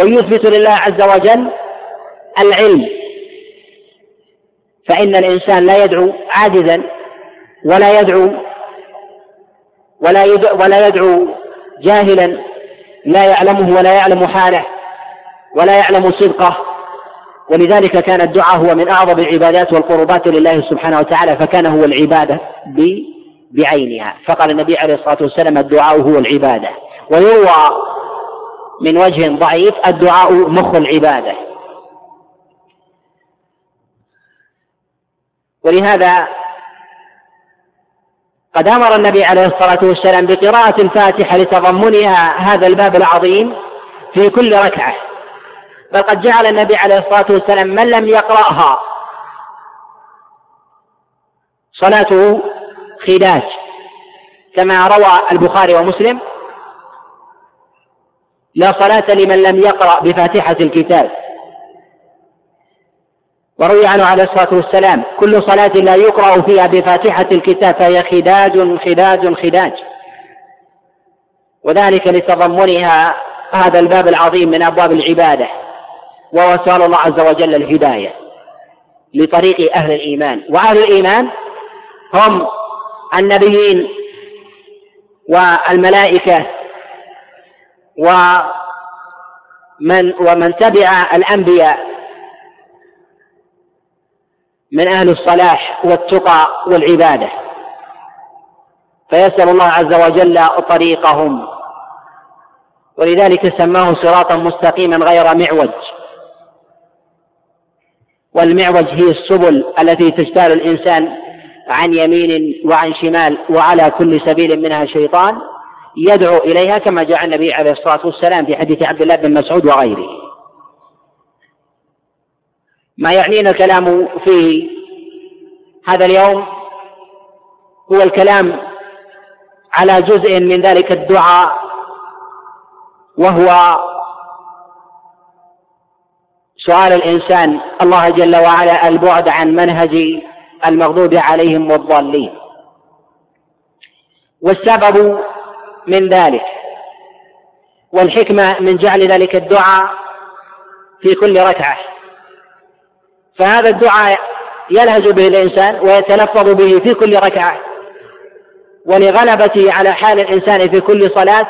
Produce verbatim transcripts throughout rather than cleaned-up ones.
ويثبت لله عز وجل العلم، فإن الإنسان لا يدعو عاجزا ولا يدعو ولا يدعو, ولا يدعو جاهلا لا يعلمه ولا يعلم حاله ولا يعلم صدقه. ولذلك كان الدعاء هو من أعظم العبادات والقربات لله سبحانه وتعالى، فكان هو العبادة بعينها. فقال النبي عليه الصلاة والسلام: الدعاء هو العبادة. ويروى من وجه ضعيف: الدعاء مخ العبادة. ولهذا قد أمر النبي عليه الصلاة والسلام بقراءة الفاتحة لتضمنها هذا الباب العظيم في كل ركعة، بل قد جعل النبي عليه الصلاة والسلام من لم يقرأها صلاته خداج، كما روى البخاري ومسلم: لا صلاة لمن لم يقرأ بفاتحة الكتاب. وروي عنه عليه الصلاة والسلام: كل صلاة لا يقرأ فيها بفاتحة الكتاب فهي خداج خداج خداج. وذلك لتضمنها هذا الباب العظيم من أبواب العبادة. ووسأل الله عز وجل الهداية لطريق أهل الإيمان، وأهل الإيمان هم النبيين والملائكة ومن, ومن تبع الأنبياء من أهل الصلاح والتقى والعبادة، فيسأل الله عز وجل طريقهم. ولذلك سماه صراطا مستقيما غير معوج، والمعوج هي السبل التي تجتال الإنسان عن يمين وعن شمال، وعلى كل سبيل منها شيطان يدعو إليها، كما جاء النبي عليه الصلاة والسلام في حديث عبد الله بن مسعود وغيره. ما يعنينا الكلام في هذا اليوم هو الكلام على جزء من ذلك الدعاء، وهو سؤال الإنسان الله جل وعلا البعد عن منهج المغضوب عليهم والضالين. والسبب من ذلك والحكمة من جعل ذلك الدعاء في كل ركعة، فهذا الدعاء يلهج به الإنسان ويتلفظ به في كل ركعة، ولغلبته على حال الإنسان في كل صلاة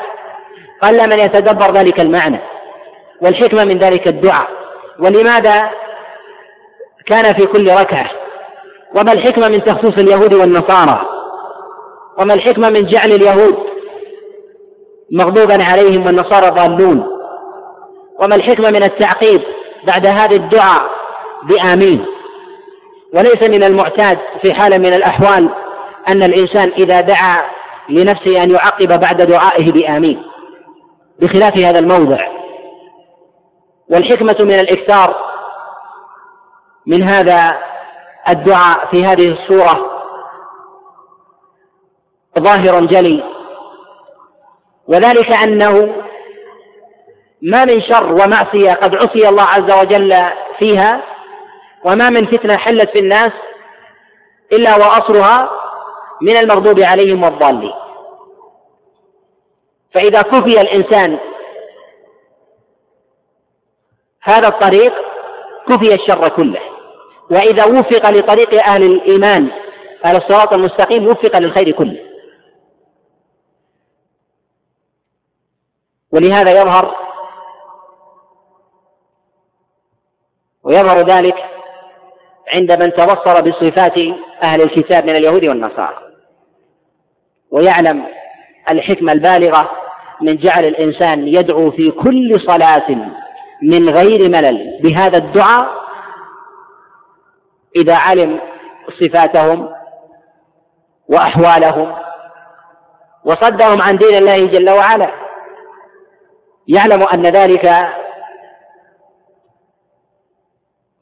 قل من يتدبر ذلك المعنى والحكمة من ذلك الدعاء. ولماذا كان في كل ركعة؟ وما الحكمة من تخصيص اليهود والنصارى؟ وما الحكمة من جعل اليهود مغضوبا عليهم والنصارى ضالون؟ وما الحكمة من التعقيب بعد هذا الدعاء بآمين؟ وليس من المعتاد في حال من الأحوال أن الإنسان إذا دعا لنفسه أن يعقب بعد دعائه بآمين، بخلاف هذا الموضع. والحكمة من الإكثار من هذا الدعاء في هذه الصورة ظاهر جلي، وذلك أنه ما من شر ومعصية قد عصي الله عز وجل فيها، وما من فتنة حلت في الناس إلا وأصلها من المغضوب عليهم والضالين. فإذا كفي الإنسان هذا الطريق كفي الشر كله، وإذا وفق لطريق أهل الإيمان على الصراط المستقيم وفق للخير كله. ولهذا يظهر ويظهر ذلك عند من تبصر بصفات أهل الكتاب من اليهود والنصارى، ويعلم الحكمة البالغة من جعل الإنسان يدعو في كل صلاة من غير ملل بهذا الدعاء، إذا علم صفاتهم وأحوالهم وصدهم عن دين الله جل وعلا، يعلم أن ذلك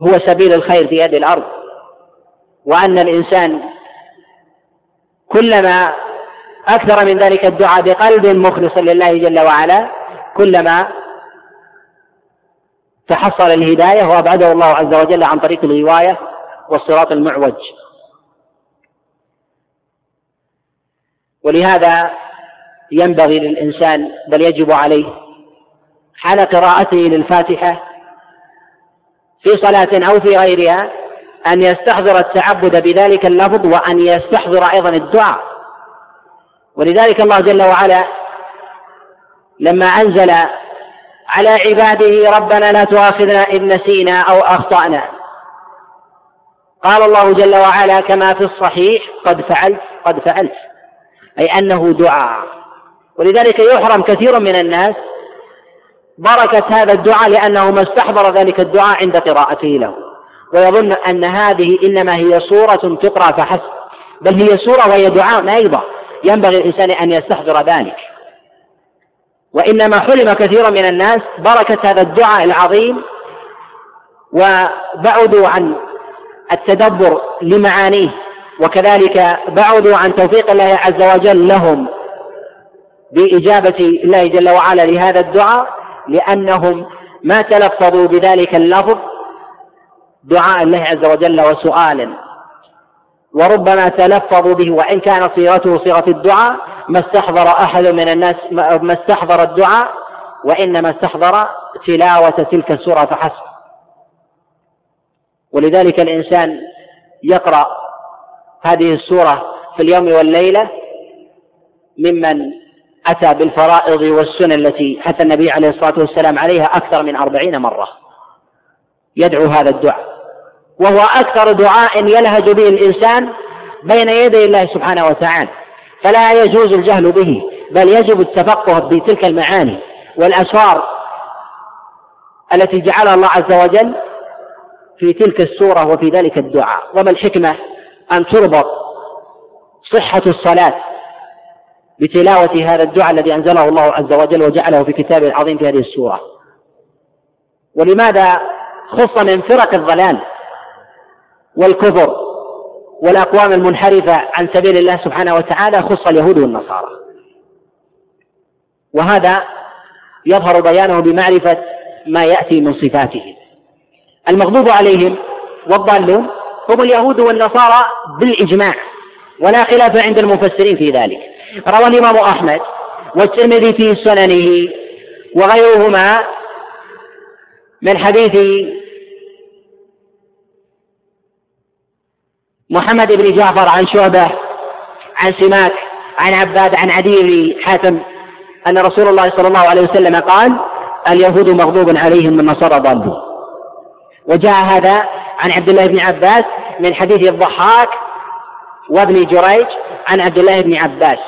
هو سبيل الخير في هذه الأرض، وأن الإنسان كلما أكثر من ذلك الدعاء بقلب مخلص لله جل وعلا كلما تحصل الهداية وأبعده الله عز وجل عن طريق الغواية والصراط المعوج. ولهذا ينبغي للإنسان بل يجب عليه على قراءته للفاتحة في صلاة أو في غيرها أن يستحضر التعبد بذلك اللفظ وأن يستحضر أيضا الدعاء. ولذلك الله جل وعلا لما أنزل على عباده ربنا لا تؤاخذنا إن نسينا أو أخطأنا قال الله جل وعلا كما في الصحيح قد فعلت قد فعلت أي أنه دعاء. ولذلك يحرم كثير من الناس بركة هذا الدعاء لأنه ما استحضر ذلك الدعاء عند قراءته له ويظن أن هذه إنما هي صورة تقرأ فحسب، بل هي صورة وهي دعاء أيضا ينبغي الإنسان أن يستحضر ذلك. وإنما حلم كثير من الناس بركة هذا الدعاء العظيم وبعدوا عن التدبر لمعانيه وكذلك بعدوا عن توفيق الله عز وجل لهم بإجابة الله جل وعلا لهذا الدعاء لأنهم ما تلفظوا بذلك اللفظ دعاء الله عز وجل وسؤالا، وربما تلفظوا به وإن كانت صيغته صيغة الدعاء ما استحضر أحد من الناس ما استحضر الدعاء وإنما استحضر تلاوة تلك السورة فحسب. ولذلك الإنسان يقرأ هذه السورة في اليوم والليلة ممن أتى بالفرائض والسنن التي حتى النبي عليه الصلاة والسلام عليها أكثر من أربعين مرة يدعو هذا الدعاء، وهو أكثر دعاء يلهج به الإنسان بين يدي الله سبحانه وتعالى، فلا يجوز الجهل به بل يجب التفقه بتلك المعاني والأسرار التي جعلها الله عز وجل في تلك السورة وفي ذلك الدعاء. وما الحكمة أن تربط صحة الصلاة بتلاوة هذا الدعاء الذي أنزله الله عز وجل وجعله في كتابه العظيم في هذه السورة. ولماذا خص من فرق الضلال والكفر والأقوام المنحرفة عن سبيل الله سبحانه وتعالى خص اليهود والنصارى؟ وهذا يظهر بيانه بمعرفة ما يأتي من صفاتهم. المغضوب عليهم والضالون هم اليهود والنصارى بالإجماع ولا خلاف عند المفسرين في ذلك. روى الإمام أحمد والترمذي في سننه وغيرهما من حديث محمد بن جعفر عن شعبة عن سماك عن عباد عن عدي بن حاتم أن رسول الله صلى الله عليه وسلم قال اليهود مغضوب عليهم والنصارى ضالون. وجاء هذا عن عبد الله بن عباس من حديث الضحاك وابن جريج عن عبد الله بن عباس،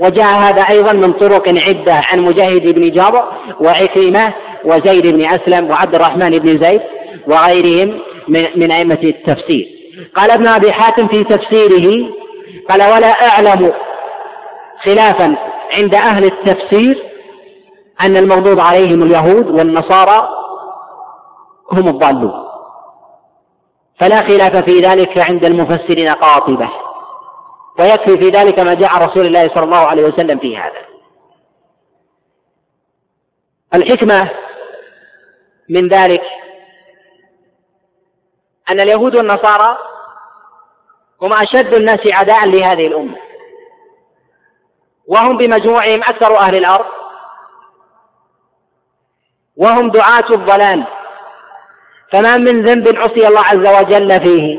وجاء هذا أيضا من طرق عدة عن مجاهد بن جابر وعكرمة وزيد بن أسلم وعبد الرحمن بن زيد وغيرهم من أئمة التفسير. قال ابن أبي حاتم في تفسيره قال ولا أعلم خلافا عند أهل التفسير أن المغضوب عليهم اليهود والنصارى هم الضالون، فلا خلاف في ذلك عند المفسرين قاطبة، ويكفي في ذلك ما جاء رسول الله صلى الله عليه وسلم في هذا. الحكمة من ذلك أن اليهود والنصارى هم أشد الناس عداء لهذه الأمة، وهم بمجموعهم أكثر أهل الأرض، وهم دعاة الضلال، فما من ذنب عصي الله عز وجل فيه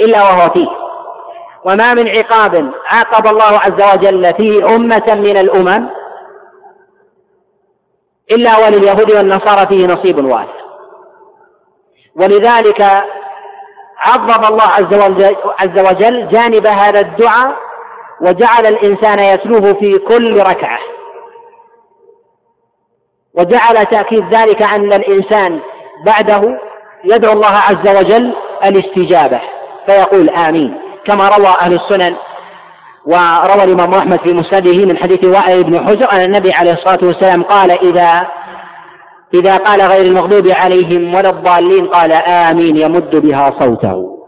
إلا وهو فيه، وما من عقاب عاقب الله عز وجل فيه أمة من الأمم إلا ولليهود والنصارى فيه نصيب واسع. ولذلك عظم الله عز وجل جانب هذا الدعاء وجعل الإنسان يتلوه في كل ركعة، وجعل تأكيد ذلك أن الإنسان بعده يدعو الله عز وجل الاستجابة فيقول آمين، كما روى أهل السنن وروى الإمام أحمد في مسنده من حديث وائل بن حجر أن النبي عليه الصلاة والسلام قال إذا إذا قال غير المغضوب عليهم ولا الضالين قال آمين يمد بها صوته.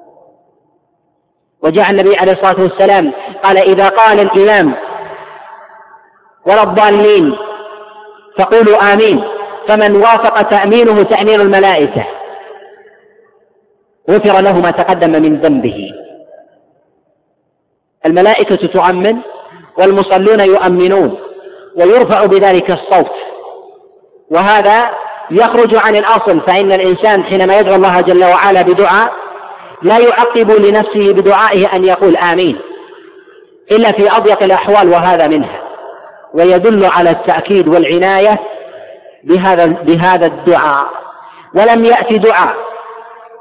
وجاء النبي عليه الصلاة والسلام قال إذا قال الإمام ولا الضالين فقولوا آمين، فمن وافق تأمينه تأمين الملائكة غفر له ما تقدم من ذنبه. الملائكة تؤمن والمصلون يؤمنون ويرفع بذلك الصوت وهذا يخرج عن الأصل، فإن الإنسان حينما يدعو الله جل وعلا بدعاء لا يعقب لنفسه بدعائه أن يقول آمين إلا في أضيق الأحوال، وهذا منها، ويدل على التأكيد والعناية بهذا, بهذا الدعاء. ولم يأتي دعاء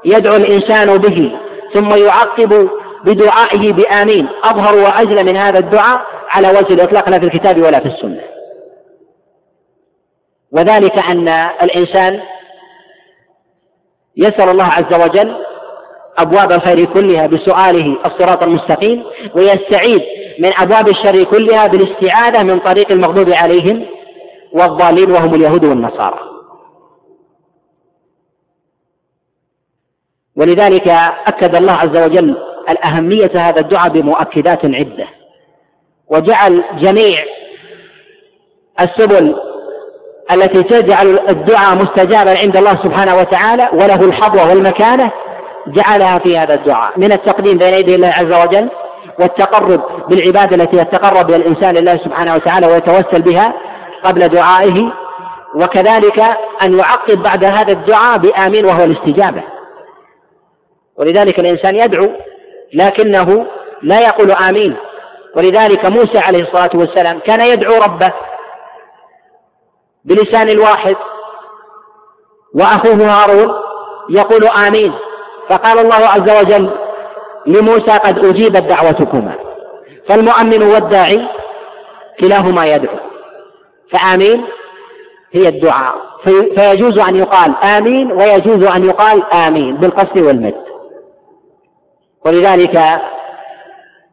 يدعو الإنسان به ثم يعقب بدعائه بآمين أظهر وأجل من هذا الدعاء على وجه الإطلاق، لا في الكتاب ولا في السنة. وذلك أن الإنسان يسأل الله عز وجل أبواب الخير كلها بسؤاله الصراط المستقيم، ويستعيد من أبواب الشر كلها بالاستعاذة من طريق المغضوب عليهم والضالين وهم اليهود والنصارى. ولذلك أكد الله عز وجل الأهمية هذا الدعاء بمؤكدات عدة، وجعل جميع السبل التي تجعل الدعاء مستجابا عند الله سبحانه وتعالى وله الحظوة والمكانة جعلها في هذا الدعاء، من التقديم بين يدي الله عز وجل والتقرب بالعبادة التي يتقرب بها الإنسان لله سبحانه وتعالى ويتوسل بها قبل دعائه، وكذلك أن يعقب بعد هذا الدعاء بآمين وهو الاستجابة. ولذلك الإنسان يدعو لكنه لا يقول آمين، ولذلك موسى عليه الصلاة والسلام كان يدعو ربه بلسان الواحد وأخوه هارون يقول آمين، فقال الله عز وجل لموسى قد أجيبت دعوتكما، فالمؤمن والداعي كلاهما يدعو، فآمين هي الدعاء، فيجوز أن يقال آمين ويجوز أن يقال آمين بالقصد والمد. ولذلك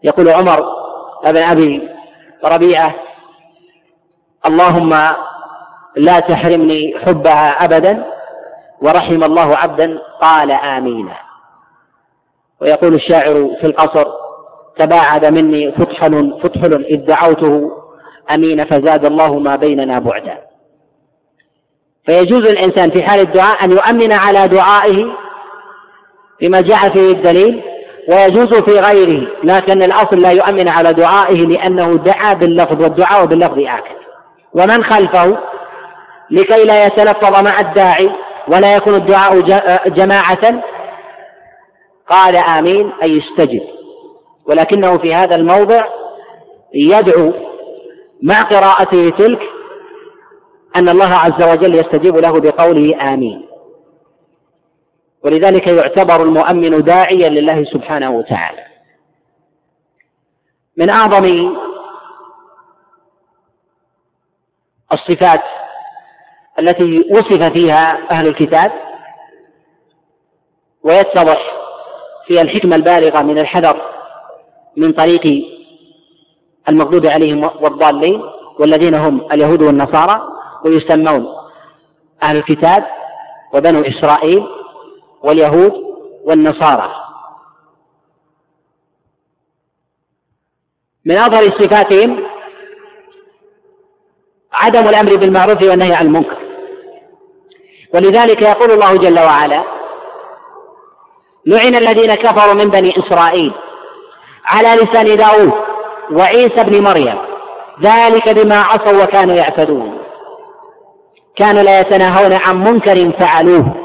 يقول عمر ابن أبي ربيعة اللهم لا تحرمني حبها أبدا، ورحم الله عبدا قال آمين. ويقول الشاعر في القصر تباعد مني فتحل فتحل إذ دعوته أمين فزاد الله ما بيننا بعدا. فيجوز الإنسان في حال الدعاء أن يؤمن على دعائه بما جاء فيه الدليل، ويجوز في غيره، لكن الأصل لا يؤمن على دعائه لأنه دعا باللفظ، والدعاء باللفظ آكل، ومن خلفه لكي لا يتلفظ مع الداعي ولا يكون الدعاء جماعة قال آمين أي استجب، ولكنه في هذا الموضع يدعو مع قراءته تلك أن الله عز وجل يستجيب له بقوله آمين. ولذلك يعتبر المؤمن داعيا لله سبحانه وتعالى. من أعظم الصفات التي وصف فيها أهل الكتاب ويتضح فيها الحكمة البالغة من الحذر من طريق المغضوب عليهم والضالين والذين هم اليهود والنصارى، ويسمون أهل الكتاب وبنو إسرائيل واليهود والنصارى. من أظهر صفاتهم عدم الأمر بالمعروف والنهي عن المنكر، ولذلك يقول الله جل وعلا لعن الذين كفروا من بني إسرائيل على لسان داود وعيسى بن مريم ذلك بما عصوا وكانوا يعتدون، كانوا لا يتناهون عن منكر فعلوه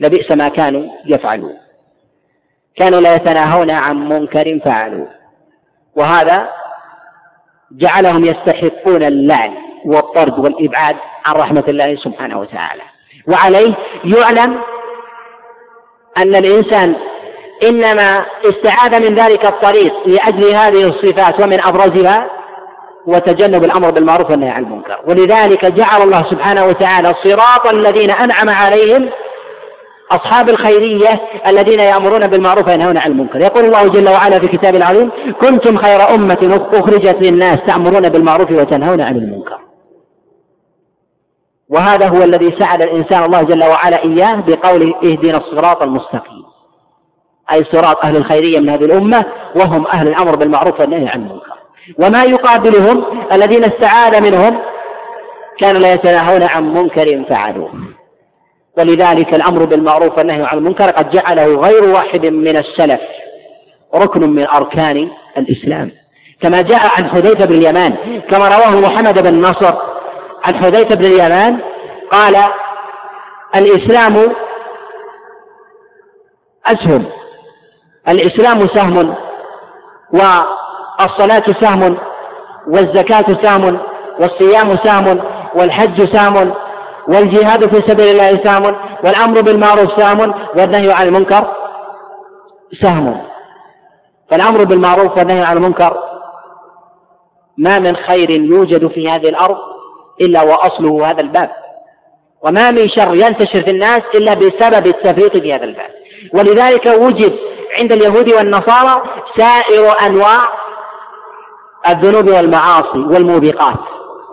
لبئس ما كانوا يفعلون، كانوا لا يتناهون عن منكر فعلوه، وهذا جعلهم يستحقون اللعن والطرد والإبعاد عن رحمة الله سبحانه وتعالى. وعليه يعلم أن الإنسان إنما استعاد من ذلك الطريق لأجل هذه الصفات، ومن أبرزها وتجنب الأمر بالمعروف والنهي عن المنكر. ولذلك جعل الله سبحانه وتعالى صراط الذين أنعم عليهم أصحاب الخيرية الذين يأمرون بالمعروف وينهون عن المنكر. يقول الله جل وعلا في كتابه العظيم كنتم خير أمة أخرجت للناس تأمرون بالمعروف وتنهون عن المنكر، وهذا هو الذي سعد الإنسان الله جل وعلا إياه بقوله اهدنا الصراط المستقيم، أي صراط أهل الخيرية من هذه الأمة وهم أهل الأمر بالمعروف والنهي عن المنكر. وما يقابلهم الذين استعاد منهم كانوا لا يتناهون عن منكر فعلوه، ولذلك الأمر بالمعروف والنهي عن المنكر قد جعله غير واحد من السلف ركن من أركان الإسلام، كما جاء عن حذيفة بن اليمان كما رواه محمد بن نصر عن حذيفة بن اليمان قال: الإسلام أسهم، الإسلام سهم، والصلاة سهم، والزكاة سهم، والصيام سهم، والحج سهم، والجهاد في سبيل الله سهم، والأمر بالمعروف سهم، والنهي عن المنكر سهم. فالأمر بالمعروف والنهي عن المنكر ما من خير يوجد في هذه الأرض إلا وأصله هذا الباب، وما من شر ينتشر في الناس إلا بسبب التفريط في هذا الباب. ولذلك وجد عند اليهود والنصارى سائر أنواع الذنوب والمعاصي والموبقات،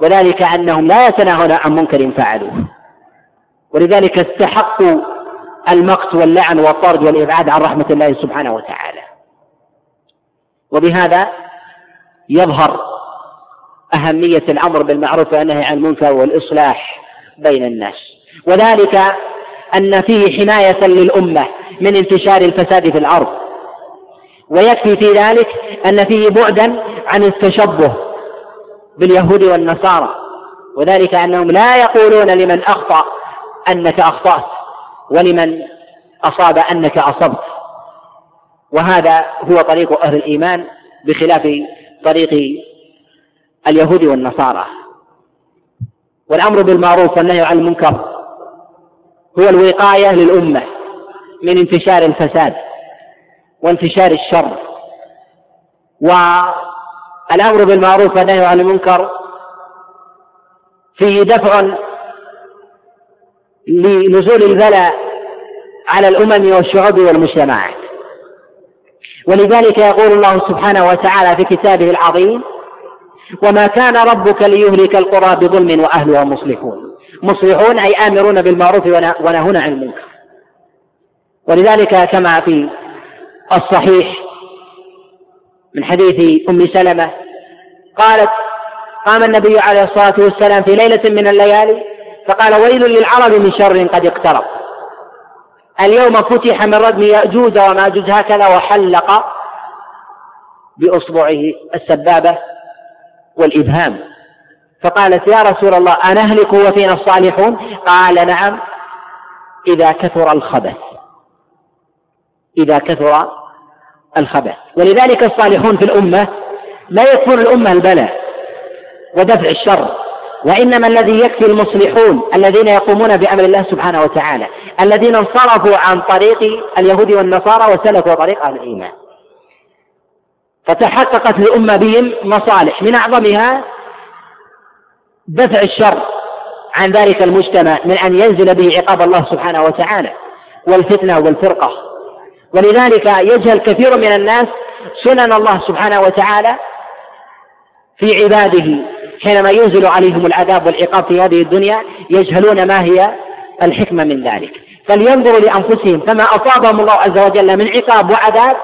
وذلك أنهم لا يتناهون عن منكر فعلوه، ولذلك استحقوا المقت واللعن والطرد والإبعاد عن رحمة الله سبحانه وتعالى. وبهذا يظهر أهمية الأمر بالمعروف والنهي عن المنكر والإصلاح بين الناس، وذلك أن فيه حماية للأمة من انتشار الفساد في الأرض، ويكفي في ذلك أن فيه بعدا عن التشبه باليهود والنصارى، وذلك أنهم لا يقولون لمن أخطأ أنك أخطأت ولمن أصاب أنك أصبت. وهذا هو طريق أهل الإيمان بخلاف طريق اليهود والنصارى. والأمر بالمعروف والنهي عن المنكر هو الوقاية للأمة من انتشار الفساد وانتشار الشر، والأمر بالمعروف والنهي عن المنكر فيه دفع لنزول البلاء على الأمم والشعوب والمجتمعات. ولذلك يقول الله سبحانه وتعالى في كتابه العظيم: وما كان ربك ليهلك القرى بظلم وأهلها مصلحون. مصلحون أي آمرون بالمعروف ونهون عن المنكر. ولذلك كما في الصحيح من حديث أم سلمة قالت: قام النبي عليه الصلاة والسلام في ليلة من الليالي فقال: ويل للعرب من شر قد اقترب، اليوم فتح من ردم يأجوج وماجوج، هكذا، وحلق بأصبعه السبابة والإبهام. فقالت: يا رسول الله أنهلك وفينا الصالحون؟ قال: نعم، إذا كثر الخبث، إذا كثر الخبث. ولذلك الصالحون في الأمة لا يكفون الأمة البلاء ودفع الشر، وإنما الذي يكفي المصلحون الذين يقومون بأمر الله سبحانه وتعالى، الذين انصرفوا عن طريق اليهود والنصارى وسلكوا طريق أهل الإيمان، فتحققت للأمة بهم مصالح، من أعظمها دفع الشر عن ذلك المجتمع من أن ينزل به عقاب الله سبحانه وتعالى والفتنة والفرقة. ولذلك يجهل كثير من الناس سنن الله سبحانه وتعالى في عباده حينما ينزل عليهم العذاب والعقاب في هذه الدنيا، يجهلون ما هي الحكمة من ذلك. فلينظروا لأنفسهم، فما أصابهم الله عز وجل من عقاب وعذاب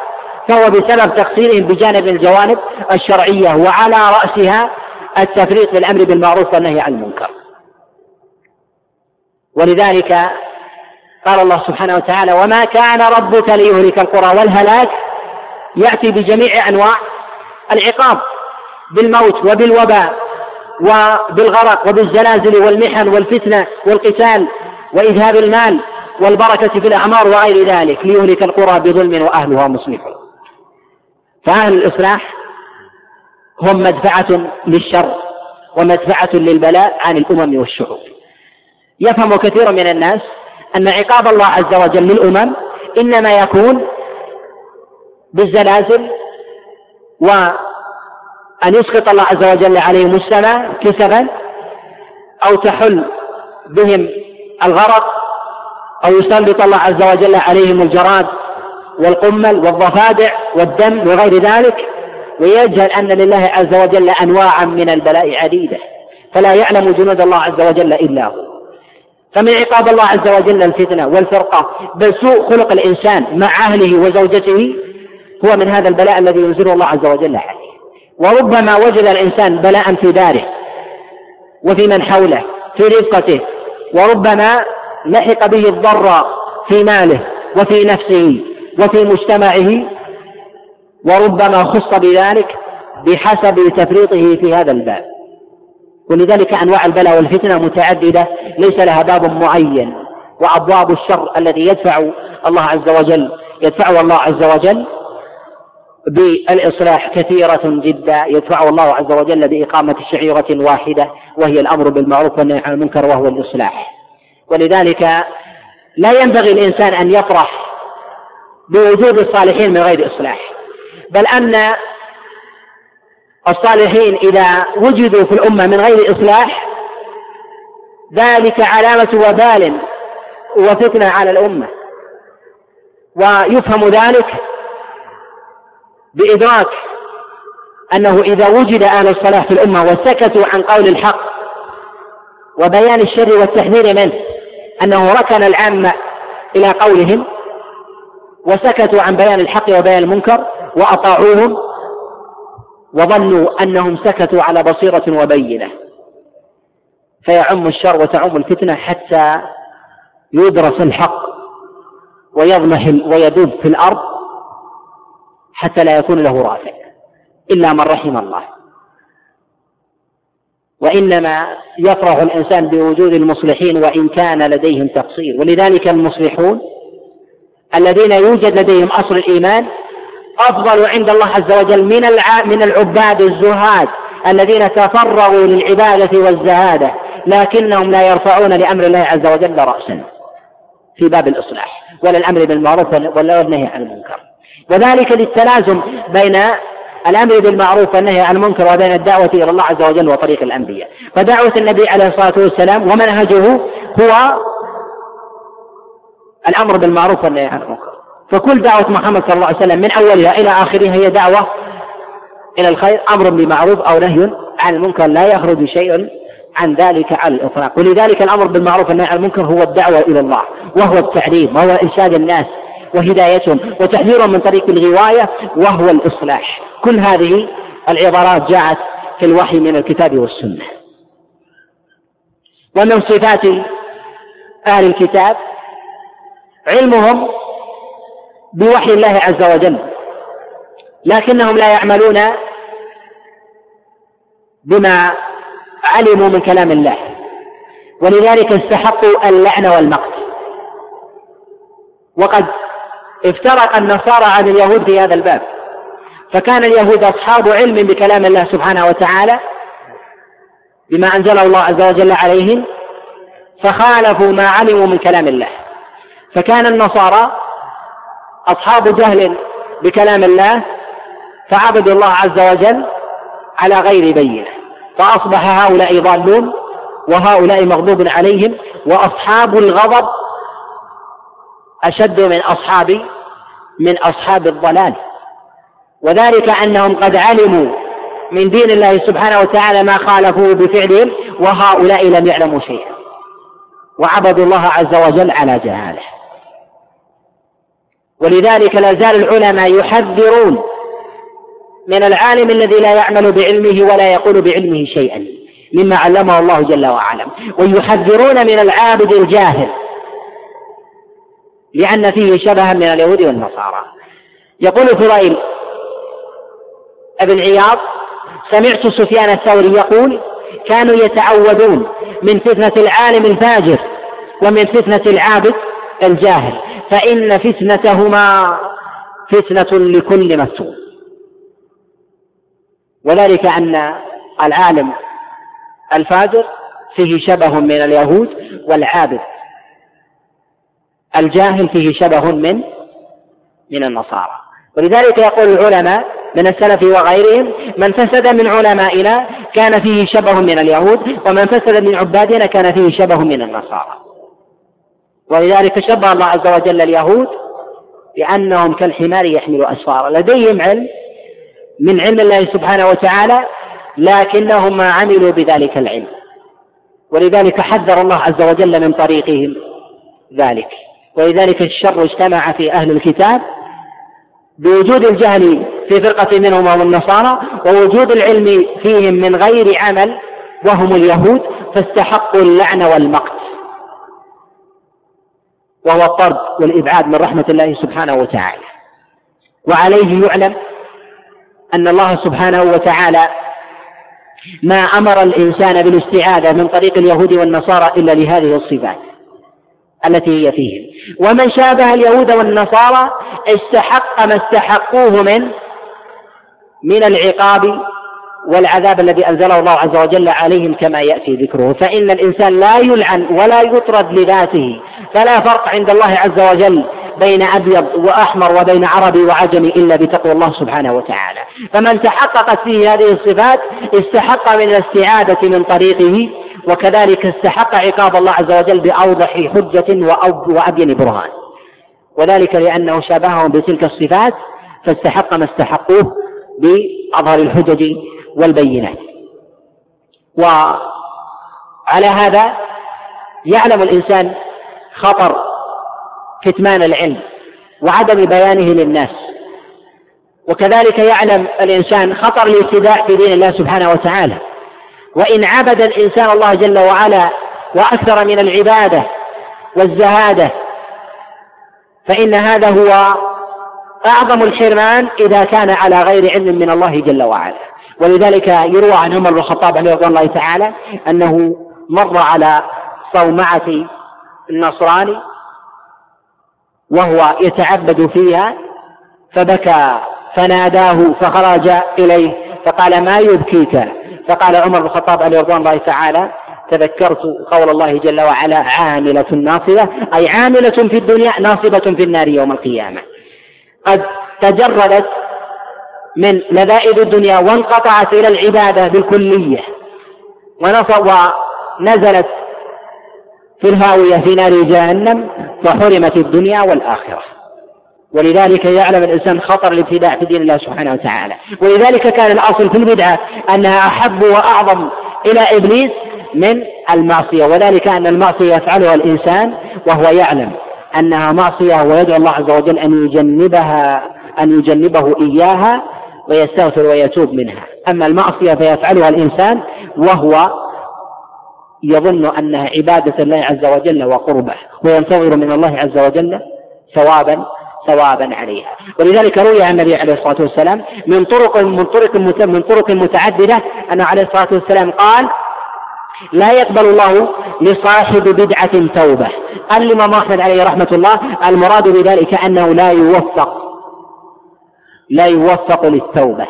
فهو بسبب تقصيرهم بجانب الجوانب الشرعية، وعلى رأسها التفريط بالأمر بالمعروف والنهي عن المنكر. ولذلك قال الله سبحانه وتعالى: وما كان ربك ليهلك القرى. والهلاك يأتي بجميع أنواع العقاب، بالموت وبالوباء وبالغرق وبالزلازل والمحن والفتنة والقتال وإذهاب المال والبركة في الأعمار وغير ذلك. ليهلك القرى بظلم وأهلها مصلحون. فأهل الإصلاح هم مدفعة للشر ومدفعة للبلاء عن الأمم والشعوب. يفهم كثير من الناس أن عقاب الله عز وجل للأمم إنما يكون بالزلازل، وأن يسقط الله عز وجل عليهم السماء كسبا، أو تحل بهم الغرق، أو يسلط الله عز وجل عليهم الجراد والقمل والضفادع والدم وغير ذلك. ويجهل أن لله عز وجل أنواعا من البلاء عديدة، فلا يعلم جنود الله عز وجل إلا هو. فمن عقاب الله عز وجل الفتنة والفرقة، بل سوء خلق الإنسان مع أهله وزوجته هو من هذا البلاء الذي ينزله الله عز وجل عليه. وربما وجد الإنسان بلاء في داره وفي من حوله في رفقته، وربما لحق به الضر في ماله وفي نفسه وفي مجتمعه، وربما خص بذلك بحسب تفريطه في هذا الباب. ولذلك أنواع البلاء والفتنة متعددة ليس لها باب معين، وأبواب الشر الذي يدفع الله عز وجل يدفعه الله عز وجل بالإصلاح كثيرة جدا، يدفعه الله عز وجل بإقامة شعيرة واحدة وهي الأمر بالمعروف والنهي عن المنكر وهو الإصلاح. ولذلك لا ينبغي الإنسان أن يفرح بوجود الصالحين من غير إصلاح، بل أن الصالحين إذا وجدوا في الأمة من غير إصلاح ذلك علامة وبال وفتنة على الأمة، ويفهم ذلك بإدراك أنه إذا وجد أهل الصلاح في الأمة وسكتوا عن قول الحق وبيان الشر والتحذير منه أنه ركن العامة إلى قولهم وسكتوا عن بيان الحق وبيان المنكر وأطاعوهم وظنوا أنهم سكتوا على بصيرة وبينة، فيعم الشر وتعم الفتنة حتى يدرس الحق ويضمحل ويدوب في الأرض حتى لا يكون له رافع إلا من رحم الله. وإنما يفرح الإنسان بوجود المصلحين وإن كان لديهم تقصير، ولذلك المصلحون الذين يوجد لديهم أصل الإيمان أفضل عند الله عز وجل من من العباد الزهاد الذين تفرغوا للعبادة والزهادة لكنهم لا يرفعون لأمر الله عز وجل رأسا في باب الإصلاح ولا الأمر بالمعروف ولا النهي عن المنكر، وذلك للتلازم بين الأمر بالمعروف والنهي عن المنكر وبين الدعوة إلى الله عز وجل وطريق الأنبياء. فدعوة النبي عليه الصلاة والسلام ومنهجه هو الأمر بالمعروف والنهي عن المنكر، فكل دعوة محمد صلى الله عليه وسلم من أولها إلى آخرها هي دعوة إلى الخير، أمر بمعروف أو نهي عن المنكر، لا يخرج شيء عن ذلك على الإطلاق. ولذلك الأمر بالمعروف والنهي عن المنكر هو الدعوة إلى الله، وهو التعليم، وهو إرشاد الناس وهدايتهم، وتحذيرهم من طريق الغواية، وهو الإصلاح. كل هذه العبارات جاءت في الوحي من الكتاب والسنة. ومن صفات أهل الكتاب علمهم بوحي الله عز وجل، لكنهم لا يعملون بما علموا من كلام الله، ولذلك استحقوا اللعن والمقت. وقد افترق النصارى عن اليهود في هذا الباب، فكان اليهود أصحاب علم بكلام الله سبحانه وتعالى بما أنزله الله عز وجل عليهم، فخالفوا ما علموا من كلام الله، فكان النصارى أصحاب جهل بكلام الله فعبدوا الله عز وجل على غير بينه، فأصبح هؤلاء ضالون وهؤلاء مغضوب عليهم، وأصحاب الغضب أشد من أصحاب من أصحاب الضلال، وذلك أنهم قد علموا من دين الله سبحانه وتعالى ما خالفوه بفعلهم، وهؤلاء لم يعلموا شيئا وعبدوا الله عز وجل على جهاله. ولذلك لا زال العلماء يحذرون من العالم الذي لا يعمل بعلمه ولا يقول بعلمه شيئا مما علمه الله جل وعلا، ويحذرون من العابد الجاهل لأن فيه شبها من اليهود والنصارى. يقول فضيل ابن عياض: سمعت سفيان الثوري يقول: كانوا يتعوذون من فتنة العالم الفاجر ومن فتنة العابد الجاهل، فإن فتنتهما فتنة لكل مفتون. وذلك أن العالم الفاجر فيه شبه من اليهود، والعابد الجاهل فيه شبه من من النصارى. ولذلك يقول العلماء من السلف وغيرهم: من فسد من علمائنا كان فيه شبه من اليهود، ومن فسد من عبادنا كان فيه شبه من النصارى. ولذلك شبه الله عز وجل اليهود لأنهم كالحمار يحمل أسفارا، لديهم علم من علم الله سبحانه وتعالى لكنهم ما عملوا بذلك العلم، ولذلك حذر الله عز وجل من طريقهم ذلك. ولذلك الشر اجتمع في أهل الكتاب بوجود الجهل في فرقة منهم وهم النصارى، ووجود العلم فيهم من غير عمل وهم اليهود، فاستحقوا اللعن والمقت، وهو الطرد والإبعاد من رحمة الله سبحانه وتعالى. وعليه يعلم أن الله سبحانه وتعالى ما أمر الإنسان بالاستعاذة من طريق اليهود والنصارى إلا لهذه الصفات التي هي فيهم. ومن شابه اليهود والنصارى استحق ما استحقوه من من العقاب والعذاب الذي أنزله الله عز وجل عليهم كما يأتي ذكره. فإن الإنسان لا يلعن ولا يطرد لذاته، فلا فرق عند الله عز وجل بين أبيض وأحمر وبين عربي وعجمي إلا بتقوى الله سبحانه وتعالى. فمن تحققت فيه هذه الصفات استحق من الاستعادة من طريقه، وكذلك استحق عقاب الله عز وجل بأوضح حجة وأبين برهان، وذلك لأنه شابههم بتلك الصفات فاستحق ما استحقوه بأظهر الحجج والبينات. وعلى هذا يعلم الإنسان خطر كتمان العلم وعدم بيانه للناس، وكذلك يعلم الإنسان خطر الابتداع في دين الله سبحانه وتعالى. وإن عبد الإنسان الله جل وعلا وأكثر من العبادة والزهادة فإن هذا هو أعظم الحرمان إذا كان على غير علم من الله جل وعلا. ولذلك يروى عن عمر بن الخطاب عليه رضي الله تعالى أنه مر على صومعة النصراني وهو يتعبد فيها فبكى فناداه فخرج إليه فقال ما يبكيك؟ فقال عمر بن الخطاب عليه رضي الله تعالى تذكرت قول الله جل وعلا عاملة ناصبة، أي عاملة في الدنيا ناصبة في النار يوم القيامة، قد تجردت من لذائذ الدنيا وانقطعت إلى العبادة بالكلية ونزلت في الهاوية في نار جهنم وحرمت الدنيا والآخرة. ولذلك يعلم الإنسان خطر الابتداع في دين الله سبحانه وتعالى. ولذلك كان الأصل في البدعة أنها أحب وأعظم إلى إبليس من المعصية، وذلك أن المعصية يفعلها الإنسان وهو يعلم أنها معصية ويدعو الله عز وجل أن يجنبها أن يجنبه إياها ويستغفر ويتوب منها. أما المعصية فيفعلها الإنسان وهو يظن أنها عبادة الله عز وجل وقربه، وينتظر من الله عز وجل ثوابا ثوابا عليها. ولذلك روي عن النبي عليه الصلاة والسلام من طرق من طرق من طرق متعددة أنه عليه الصلاة والسلام قال لا يقبل الله لصاحب بدعة توبة. قال الإمام أحمد عليه رحمة الله المراد بذلك أنه لا يوفق لا يوفق للتوبة.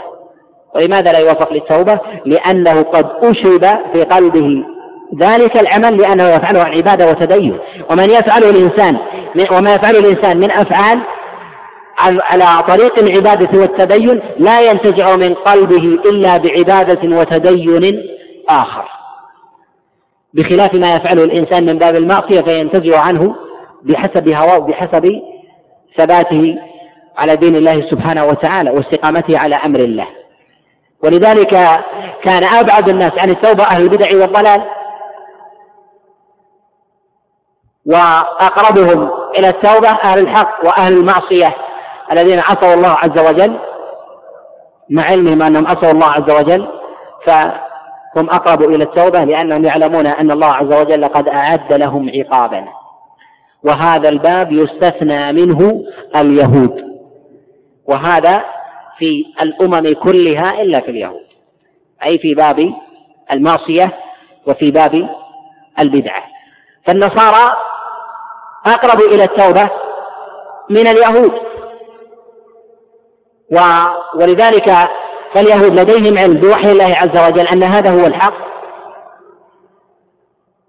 ولماذا لا يوفق للتوبة؟ لأنه قد أشرب في قلبه ذلك العمل لأنه يفعله عن عبادة وتدين. ومن يفعله الإنسان وما يفعله الإنسان من أفعال على طريق العبادة والتدين لا ينتزع من قلبه إلا بعبادة وتدين آخر، بخلاف ما يفعله الإنسان من باب المعصية فينتزع عنه بحسب هواه بحسب ثباته على دين الله سبحانه وتعالى واستقامته على أمر الله. ولذلك كان أبعد الناس عن التوبة أهل البدع والضلال، وأقربهم إلى التوبة أهل الحق وأهل المعصية الذين عصوا الله عز وجل مع علمهم أنهم عصوا الله عز وجل، فهم أقربوا إلى التوبة لأنهم يعلمون أن الله عز وجل قد أعد لهم عقابا. وهذا الباب يستثنى منه اليهود، وهذا في الأمم كلها إلا في اليهود، أي في باب المعصية وفي باب البدعة. فالنصارى أقرب إلى التوبة من اليهود، ولذلك فاليهود لديهم علم بوحي الله عز وجل أن هذا هو الحق.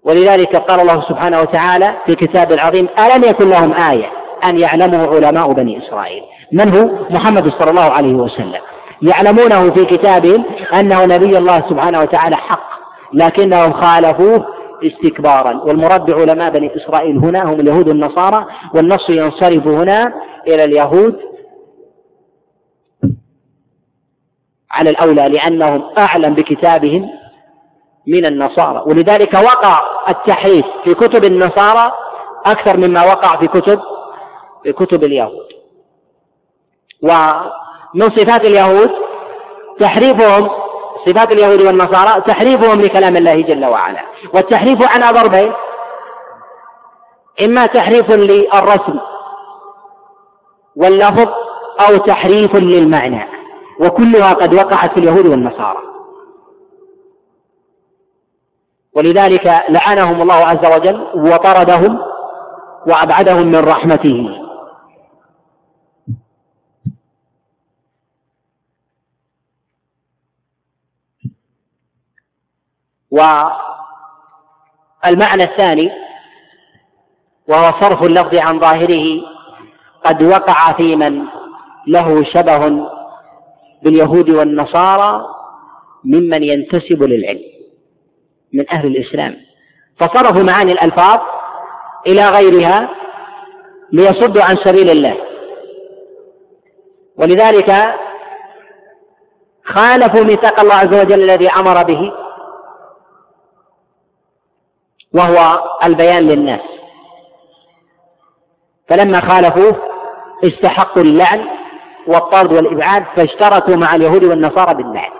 ولذلك قال الله سبحانه وتعالى في كتابه العظيم ألم يكن لهم آية أن يعلمه علماء بني إسرائيل، من هو؟ محمد صلى الله عليه وسلم، يعلمونه في كتابهم أنه نبي الله سبحانه وتعالى حق، لكنهم خالفوه استكبارا. والمراد بعلماء بني إسرائيل هنا هم اليهود والنصارى، والنص ينصرف هنا إلى اليهود على الأولى لأنهم أعلم بكتابهم من النصارى. ولذلك وقع التحريف في كتب النصارى أكثر مما وقع في كتب في كتب اليهود. ومن صفات اليهود تحريفهم، صفات اليهود والنصارى تحريفهم لكلام الله جل وعلا. والتحريف على ضربين، إما تحريف للرسم واللفظ أو تحريف للمعنى، وكلها قد وقعت في اليهود والنصارى. ولذلك لعنهم الله عز وجل وطردهم وأبعدهم من رحمته. والمعنى الثاني وهو صرف اللفظ عن ظاهره قد وقع في من له شبه باليهود والنصارى ممن ينتسب للعلم من أهل الإسلام، فصرفوا معاني الألفاظ إلى غيرها ليصدوا عن سبيل الله، ولذلك خالفوا ميثاق الله عز وجل الذي أمر به وهو البيان للناس، فلما خالفوه استحقوا اللعن والطرد والإبعاد، فاشتركوا مع اليهود والنصارى باللعن.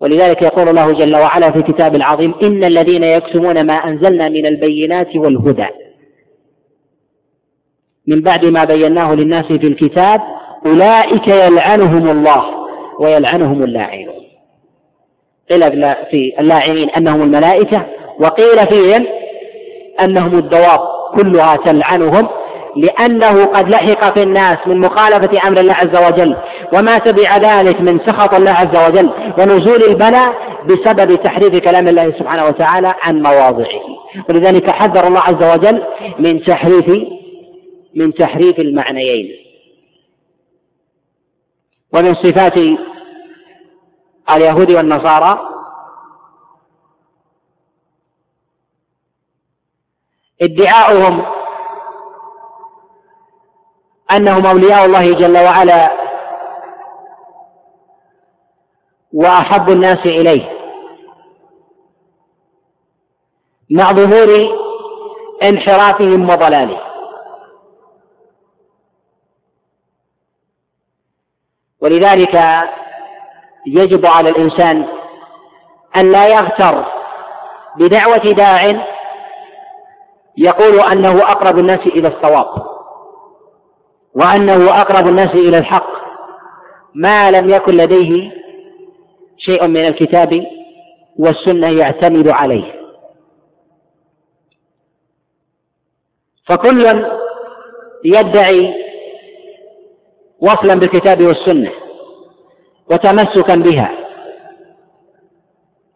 ولذلك يقول الله جل وعلا في كتابه العظيم: إن الذين يكتمون ما أنزلنا من البينات والهدى من بعد ما بيناه للناس في الكتاب أولئك يلعنهم الله ويلعنهم اللاعنون. قيل في اللاعنين أنهم الملائكة، وقيل فيهم أنهم الدواب كلها تلعنهم، لأنه قد لحق في الناس من مخالفة أمر الله عز وجل وما تبع ذلك من سخط الله عز وجل ونزول البلاء بسبب تحريف كلام الله سبحانه وتعالى عن مواضعه. ولذلك حذر الله عز وجل من تحريف من تحريف المعنيين. ومن صفات اليهود والنصارى ادعاؤهم أنهم أولياء الله جل وعلا وأحب الناس إليه، مع ظهور انحرافهم وضلالهم. ولذلك يجب على الإنسان أن لا يغتر بدعوة داع يقول أنه أقرب الناس إلى الصواب وأنه أقرب الناس إلى الحق ما لم يكن لديه شيء من الكتاب والسنة يعتمد عليه. فكل يدعي وصلا بالكتاب والسنة وتمسكا بها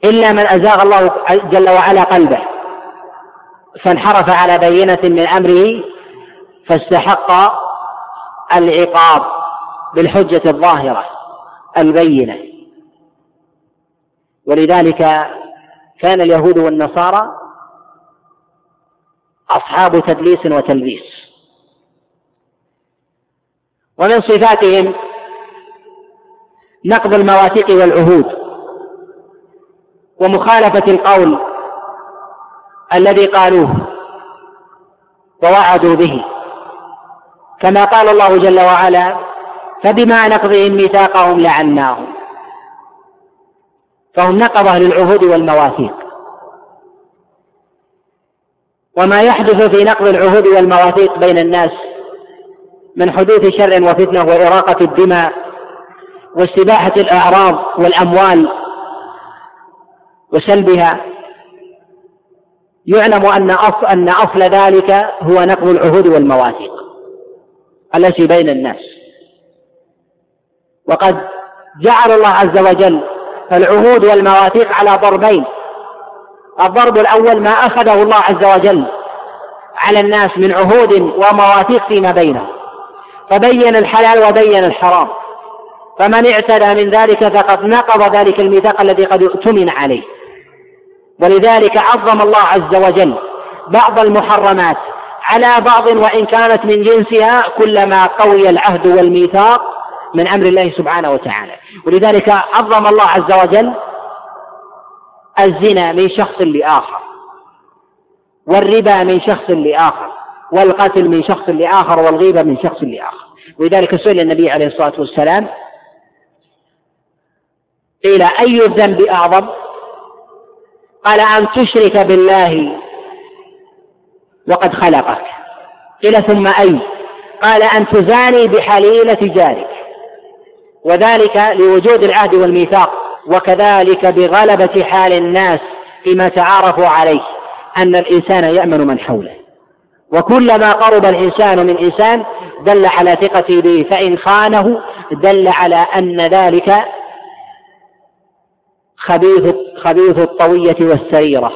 إلا من أزاغ الله جل وعلا قلبه فانحرف على بينة من أمره فاستحق العقاب بالحجة الظاهرة البينة. ولذلك كان اليهود والنصارى أصحاب تدليس وتلبيس. ومن صفاتهم نقض المواثيق والعهود ومخالفة القول الذي قالوه ووعدوا به، كما قال الله جل وعلا: فبما نقضهم ميثاقهم لعناهم. فهم نقض أهل العهود والمواثيق. وما يحدث في نقض العهود والمواثيق بين الناس من حدوث شر وفتنة وإراقة الدماء واستباحة الأعراض والأموال وسلبها يعلم أن أصل, أن أصل ذلك هو نقض العهود والمواثيق التي بين الناس. وقد جعل الله عز وجل العهود والمواثيق على ضربين: الضرب الأول ما أخذه الله عز وجل على الناس من عهود ومواثيق فيما بينهم، فبين الحلال وبين الحرام، فمن اعتدى من ذلك فقد نقض ذلك الميثاق الذي قد اؤتمن عليه. ولذلك عظم الله عز وجل بعض المحرمات على بعض وإن كانت من جنسها كلما قوي العهد والميثاق من أمر الله سبحانه وتعالى. ولذلك عظم الله عز وجل الزنا من شخص لآخر، والربا من شخص لآخر، والقتل من شخص لآخر، والغيبة من شخص لآخر. ولذلك سئل النبي عليه الصلاة والسلام قيل: أي الذنب أعظم؟ قال: أن تشرك بالله وقد خلقك. قيل: ثم أي؟ قال: أن تزاني بحليلة جارك. وذلك لوجود العهد والميثاق وكذلك بغلبة حال الناس فيما تعارفوا عليه، أن الإنسان يأمن من حوله، وكلما قرب الإنسان من إنسان دل على ثقته به، فإن خانه دل على أن ذلك خبيث خبيث الطوية والسريرة،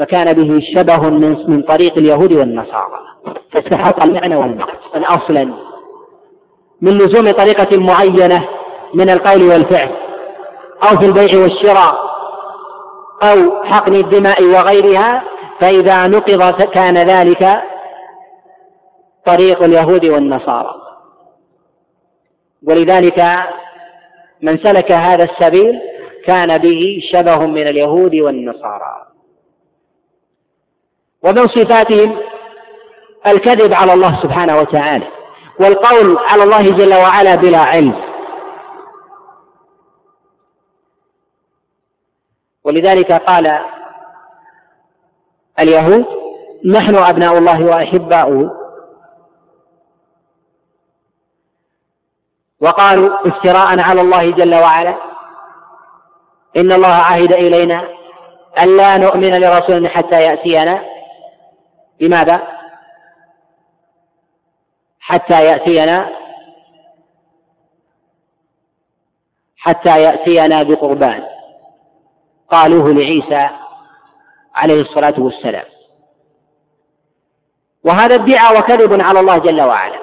فكان به شبه من, من طريق اليهود والنصارى، فاستحق المعنى والمقصد الأصلا من لزوم طريقة معينة من القول والفعل، أو في البيع والشراء، أو حقن الدماء وغيرها، فإذا نقض كان ذلك طريق اليهود والنصارى. ولذلك من سلك هذا السبيل كان به شبه من اليهود والنصارى. ومن صفاتهم الكذب على الله سبحانه وتعالى، والقول على الله جل وعلا بلا علم. ولذلك قال اليهود: نحن أبناء الله وأحباؤه، وقالوا افتراء على الله جل وعلا: إن الله عهد إلينا ألا نؤمن لرسول حتى يأتينا بماذا؟ حتى يأتينا حتى يأتينا بقربان قالوه لعيسى عليه الصلاة والسلام. وهذا ادعاء وكذب على الله جل وعلا.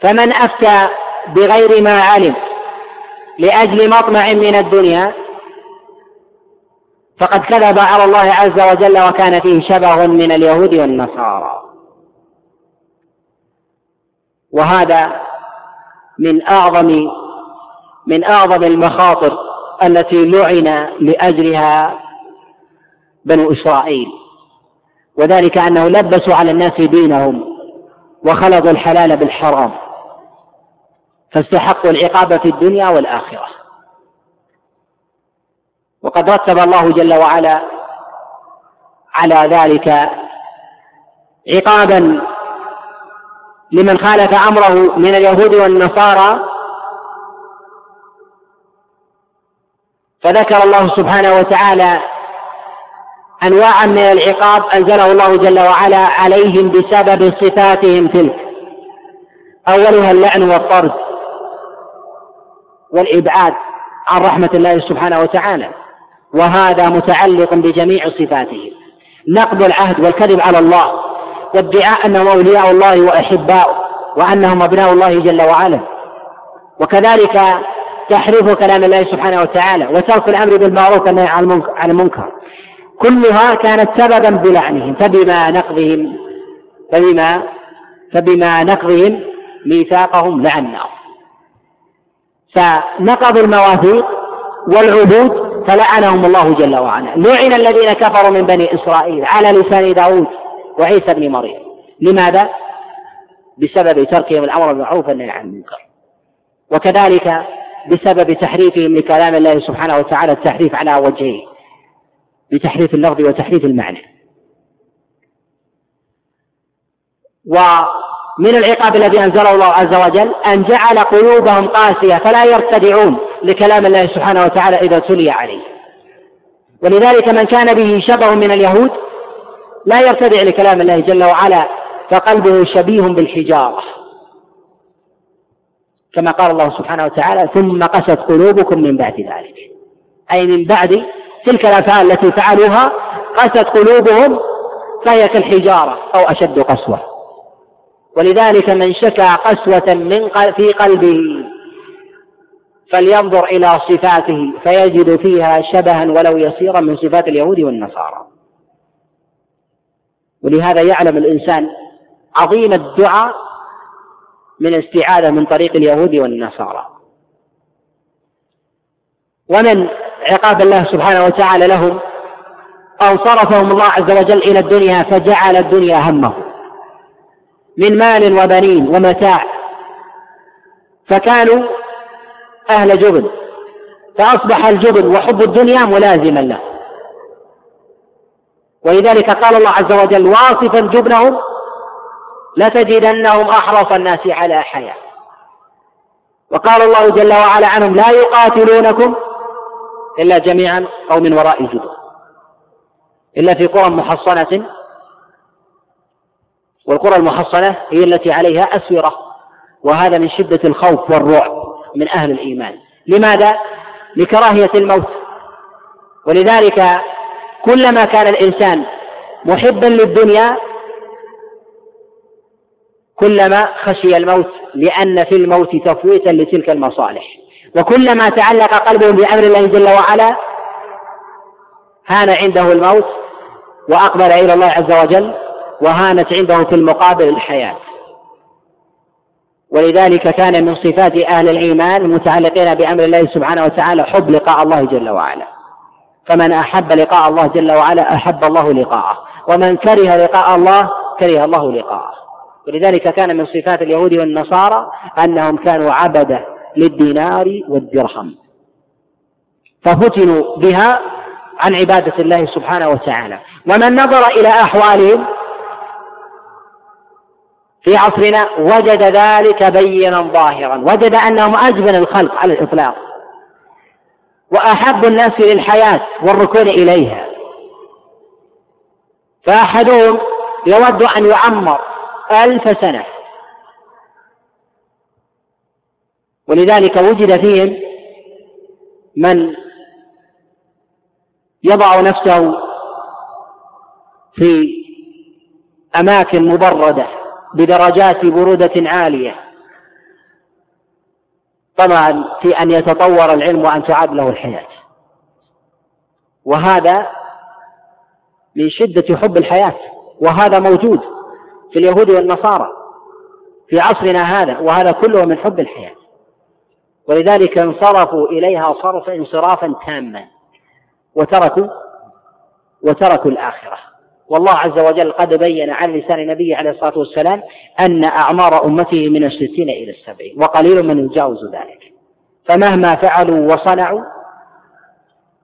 فمن أفتى بغير ما علم لأجل مطمع من الدنيا فقد كذب على الله عز وجل، وكان فيه شبه من اليهود والنصارى. وهذا من أعظم من أعظم المخاطر التي لعن لأجلها بنو إسرائيل، وذلك أنه لبسوا على الناس دينهم وخلطوا الحلال بالحرام، فاستحقوا العقاب في الدنيا والآخرة. وقد رتب الله جل وعلا على ذلك عقابا لمن خالف أمره من اليهود والنصارى، فذكر الله سبحانه وتعالى أنواعا من العقاب أنزله الله جل وعلا عليهم بسبب صفاتهم تلك، أولها اللعن والطرد والإبعاد عن رحمة الله سبحانه وتعالى، وهذا متعلق بجميع صفاتهم: نقض العهد والكذب على الله، وادعاء أنهم أولياء الله وأحباؤه، وأنهم أبناء الله جل وعلا، وكذلك تحريف كلام الله سبحانه وتعالى، وترك الأمر بالمعروف والنهي عن المنكر. كلها كانت سببا بلعنهم، فبما نقضهم فبما فبما نقضهم ميثاقهم لعناهم، فنقضوا المواثيق والعهود فلعنهم الله جل وعلا. لعن الذين كفروا من بني إسرائيل على لسان داود وعيسى بن مريم. لماذا؟ بسبب تركهم الأمر بالمعروف والنهي عن المنكر، وكذلك بسبب تحريفهم لكلام الله سبحانه وتعالى، التحريف على وجهين: بتحريف اللفظ وتحريف المعنى. ومن العقاب الذي أنزله الله عز وجل أن جعل قلوبهم قاسية فلا يرتدعون لكلام الله سبحانه وتعالى إذا تلي عليه. ولذلك من كان به شبه من اليهود لا يرتدع لكلام الله جل وعلا، فقلبه شبيه بالحجارة، كما قال الله سبحانه وتعالى: ثم قست قلوبكم من بعد ذلك، أي من بعد تلك الأفعال التي فعلوها قست قلوبهم فهي كالحجارة أو أشد قسوة. ولذلك من شكى قسوة من في قلبه فلينظر إلى صفاته فيجد فيها شبها ولو يسيرا من صفات اليهود والنصارى. ولهذا يعلم الإنسان عظيم الدعاء من استعاذة من طريق اليهود والنصارى. ومن عقاب الله سبحانه وتعالى لهم أو صرفهم الله عز وجل إلى الدنيا فجعل الدنيا همه من مال وبنين ومتاع، فكانوا أهل جبن، فأصبح الجبن وحب الدنيا ملازما له. ولذلك قال الله عز وجل واصفا جبنهم: لتجدنهم أحرص الناس على حياة. وقال الله جل وعلا عنهم: لا يقاتلونكم إلا جميعا أو من وراء جدر، إلا في قرى محصنة، والقرى المحصنة هي التي عليها أسورة، وهذا من شدة الخوف والرعب من أهل الإيمان. لماذا؟ لكراهية الموت. ولذلك كلما كان الإنسان محبا للدنيا كلما خشي الموت، لأن في الموت تفويتا لتلك المصالح. وكلما تعلق قلبه بأمر الله جل وعلا هان عنده الموت وأقبل إلى الله عز وجل، وهانت عنده في المقابل الحياة. ولذلك كان من صفات أهل الإيمان المتعلقين بأمر الله سبحانه وتعالى حب لقاء الله جل وعلا، فمن أحب لقاء الله جل وعلا أحب الله لقاءه، ومن كره لقاء الله كره الله لقاءه. ولذلك كان من صفات اليهود والنصارى أنهم كانوا عبدة للدينار والدرهم، ففتنوا بها عن عبادة الله سبحانه وتعالى. ومن نظر إلى أحوالهم في عصرنا وجد ذلك بينا ظاهرا، وجد أنهم أجبن الخلق على الإطلاق وأحب الناس للحياة والركون إليها. فأحدهم يود أن يعمر ألف سنة، ولذلك وجد فيهم من يضع نفسه في أماكن مبردة بدرجات برودة عالية طبعا في أن يتطور العلم وأن تعاد له الحياة، وهذا من شدة حب الحياة. وهذا موجود في اليهود والنصارى في عصرنا هذا، وهذا كله من حب الحياة. ولذلك انصرفوا إليها صرف انصرافا تاما، وتركوا وتركوا الآخرة. والله عز وجل قد بين عن لسان نبيه عليه الصلاة والسلام أن أعمار أمته من الستين إلى السبعين، وقليل من يجاوز ذلك. فمهما فعلوا وصنعوا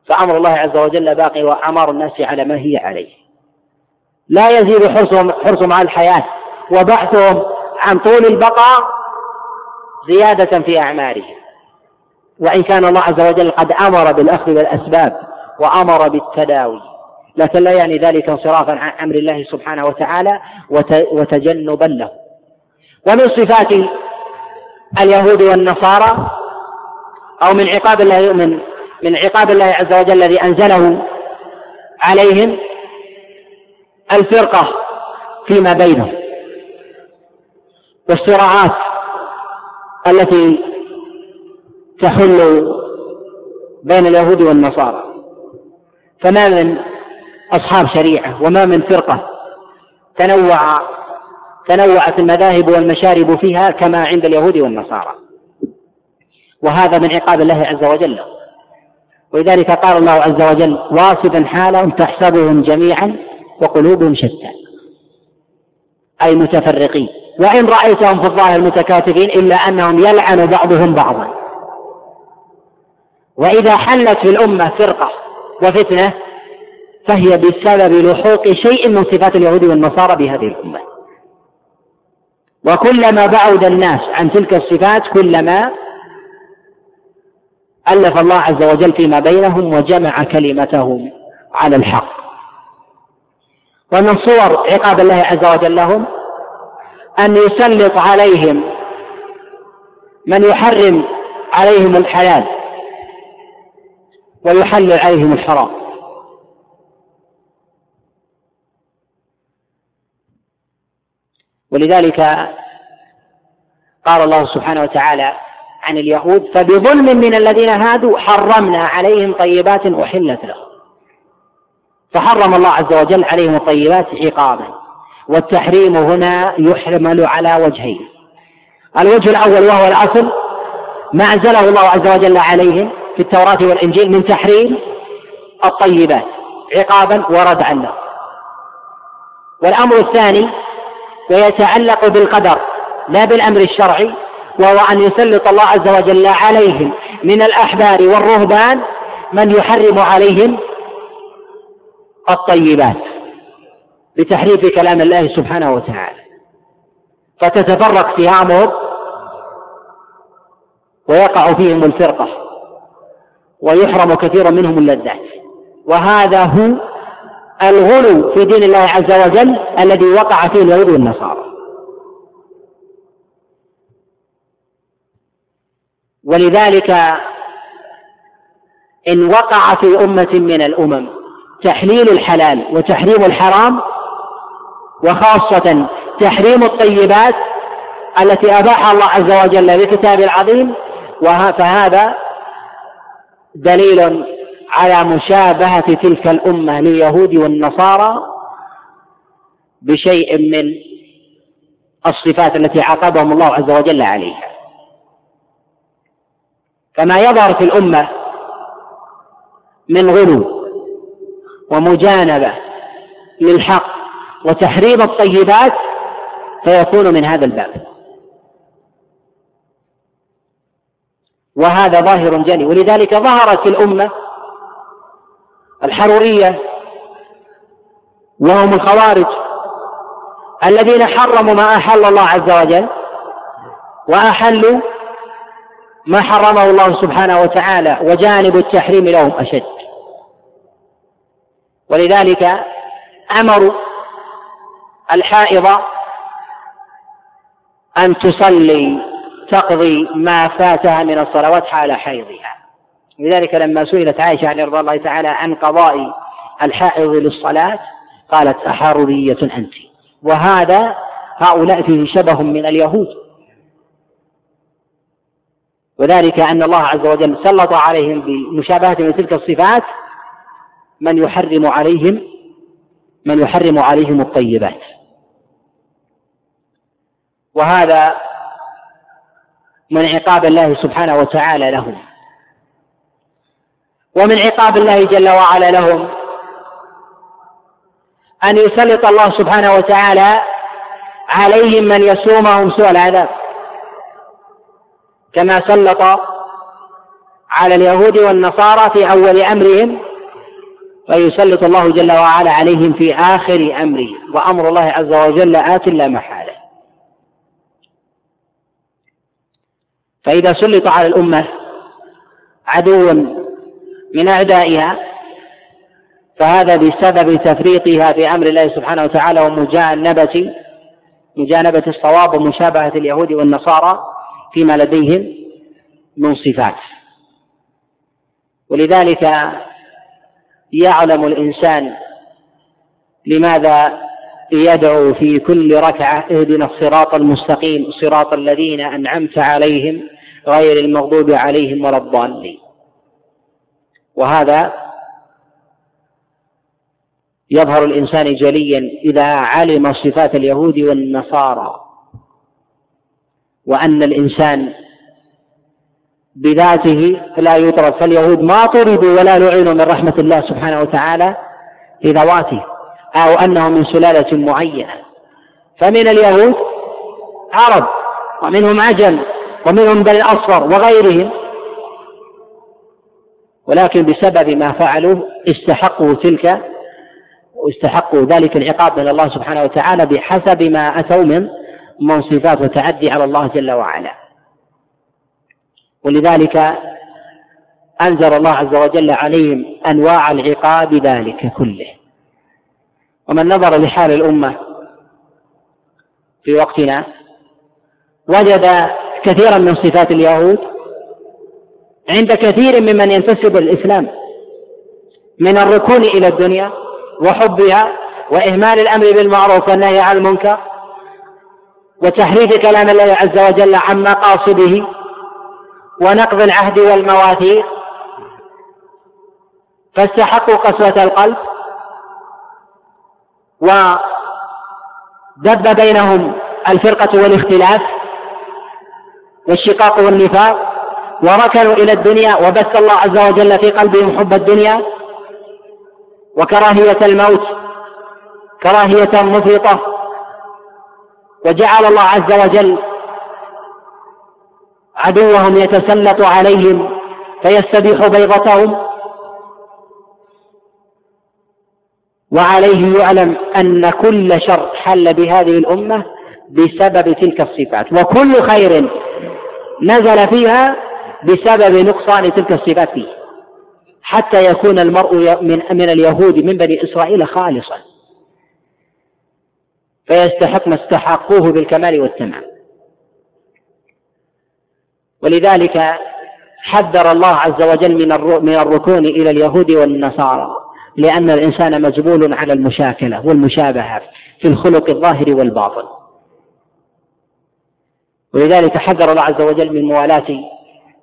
فأمر الله عز وجل باقي، وأعمار الناس على ما هي عليه. لا يزيد حرصهم, حرصهم على الحياة وبحثهم عن طول البقاء زيادة في أعمارهم، وإن كان الله عز وجل قد أمر بالأخذ والأسباب وأمر بالتداوي، لكن لا يعني ذلك انصرافا عن أمر الله سبحانه وتعالى وتجنبا له. ومن صفات اليهود والنصارى أو من عقاب الله من من عقاب الله عز وجل الذي أنزله عليهم الفرقة فيما بينهم، والصراعات التي تحل بين اليهود والنصارى. فما من أصحاب شريعة وما من فرقة تنوع تنوعت المذاهب والمشارب فيها كما عند اليهود والنصارى، وهذا من عقاب الله عز وجل. ولذلك قال الله عز وجل واصفا حالهم تحسبهم جميعا وقلوبهم شتى، أي متفرقين، وإن رأيتهم في الظاهر متكاتفين إلا أنهم يلعن بعضهم بعضا. وإذا حلت في الأمة فرقة وفتنة فهي بسبب لحوق شيء من صفات اليهود والنصارى بهذه الأمة، وكلما بعد الناس عن تلك الصفات كلما ألف الله عز وجل فيما بينهم وجمع كلمتهم على الحق. ومن صور عقاب الله عز وجل لهم أن يسلط عليهم من يحرم عليهم الحلال ويحلل عليهم الحرام. ولذلك قال الله سبحانه وتعالى عن اليهود فبظلم من الذين هادوا حرمنا عليهم طيبات أحلت لهم، فحرم الله عز وجل عليهم الطيبات عقابا. والتحريم هنا يحمل على وجهين، الوجه الأول وهو الأصل ما أنزله الله عز وجل عليهم في التوراة والإنجيل من تحريم الطيبات عقابا وردعا لهم، والأمر الثاني ويتعلق بالقدر لا بالأمر الشرعي، وهو أن يسلط الله عز وجل عليهم من الأحبار والرهبان من يحرم عليهم الطيبات بتحريف كلام الله سبحانه وتعالى، فتتفرق سهامهم ويقع فيهم الفرقة. ويحرم كثيرا منهم اللذات. وهذا هو الغلو في دين الله عز وجل الذي وقع فيه اليهود والنصارى. ولذلك إن وقع في أمة من الأمم تحليل الحلال وتحريم الحرام، وخاصة تحريم الطيبات التي أباحها الله عز وجل بكتابه العظيم، فهذا دليل على مشابهة تلك الأمة لليهود والنصارى بشيء من الصفات التي عاقبهم الله عز وجل عليها. فما يظهر في الأمة من غلو ومجانبة للحق وتحريم الطيبات فيكون من هذا الباب، وهذا ظاهر جلي. ولذلك ظهرت في الأمة الحرورية، وهم الخوارج الذين حرموا ما أحل الله عز وجل وأحلوا ما حرمه الله سبحانه وتعالى، وجانب التحريم لهم أشد. ولذلك أمروا الحائض أن تصلي تقضي ما فاتها من الصلوات حال حيضها. لذلك لما سئلت عائشة رضي الله تعالى عن قضاء الحائض للصلاة قالت أحرورية أنت. وهذا هؤلاء فيه شبه من اليهود، وذلك أن الله عز وجل سلط عليهم بمشابهة من تلك الصفات من يحرم عليهم من يحرم عليهم الطيبات. وهذا من عقاب الله سبحانه وتعالى لهم. ومن عقاب الله جل وعلا لهم أن يسلط الله سبحانه وتعالى عليهم من يسومهم سوء العذاب، كما سلط على اليهود والنصارى في أول أمرهم، ويسلط الله جل وعلا عليهم في آخر أمرهم. وأمر الله عز وجل آت لا محالة. فإذا سلط على الأمة عدو من أعدائها فهذا بسبب تفريطها في أمر الله سبحانه وتعالى ومجانبة مجانبة الصواب ومشابهة اليهود والنصارى فيما لديهم من صفات. ولذلك يعلم الإنسان لماذا يدعو في كل ركعة اهدنا الصراط المستقيم صراط الذين أنعمت عليهم غير المغضوب عليهم ولا الضالين. وهذا يظهر الإنسان جليا إذا علم صفات اليهود والنصارى، وأن الإنسان بذاته لا يطرد، فاليهود ما طردوا ولا لعنوا من رحمة الله سبحانه وتعالى لذواته أو أنه من سلالة معينة. فمن اليهود عرب، ومنهم عجم، ومنهم بني الأصفر وغيرهم، ولكن بسبب ما فعلوه استحقوا تلك واستحقوا ذلك العقاب من الله سبحانه وتعالى بحسب ما أتوا من من صفات وتعدي على الله جل وعلا. ولذلك أنزل الله عز وجل عليهم أنواع العقاب ذلك كله. ومن نظر لحال الأمة في وقتنا وجد كثيرا من صفات اليهود عند كثير ممن ينتسب الإسلام من الركون إلى الدنيا وحبها وإهمال الأمر بالمعروف والنهي عن المنكر وتحريف كلام الله عز وجل عن مقاصده ونقض العهد والمواثيق، فاستحقوا قسوة القلب ودب بينهم الفرقة والاختلاف والشقاق والنفاق، وركنوا إلى الدنيا وبث الله عز وجل في قلبهم حب الدنيا وكراهية الموت كراهية مفرطة. وجعل الله عز وجل عدوهم يتسلط عليهم فيستبيح بيضتهم. وعليه يعلم أن كل شر حل بهذه الأمة بسبب تلك الصفات، وكل خير نزل فيها بسبب نقصان تلك الصفات فيه. حتى يكون المرء من من اليهود من بني إسرائيل خالصا فيستحق ما استحقوه بالكمال والتمام. ولذلك حذر الله عز وجل من من الركون إلى اليهود والنصارى، لأن الإنسان مجبول على المشاكلة والمشابهة في الخلق الظاهر والباطن. ولذلك حذر الله عز وجل من موالاة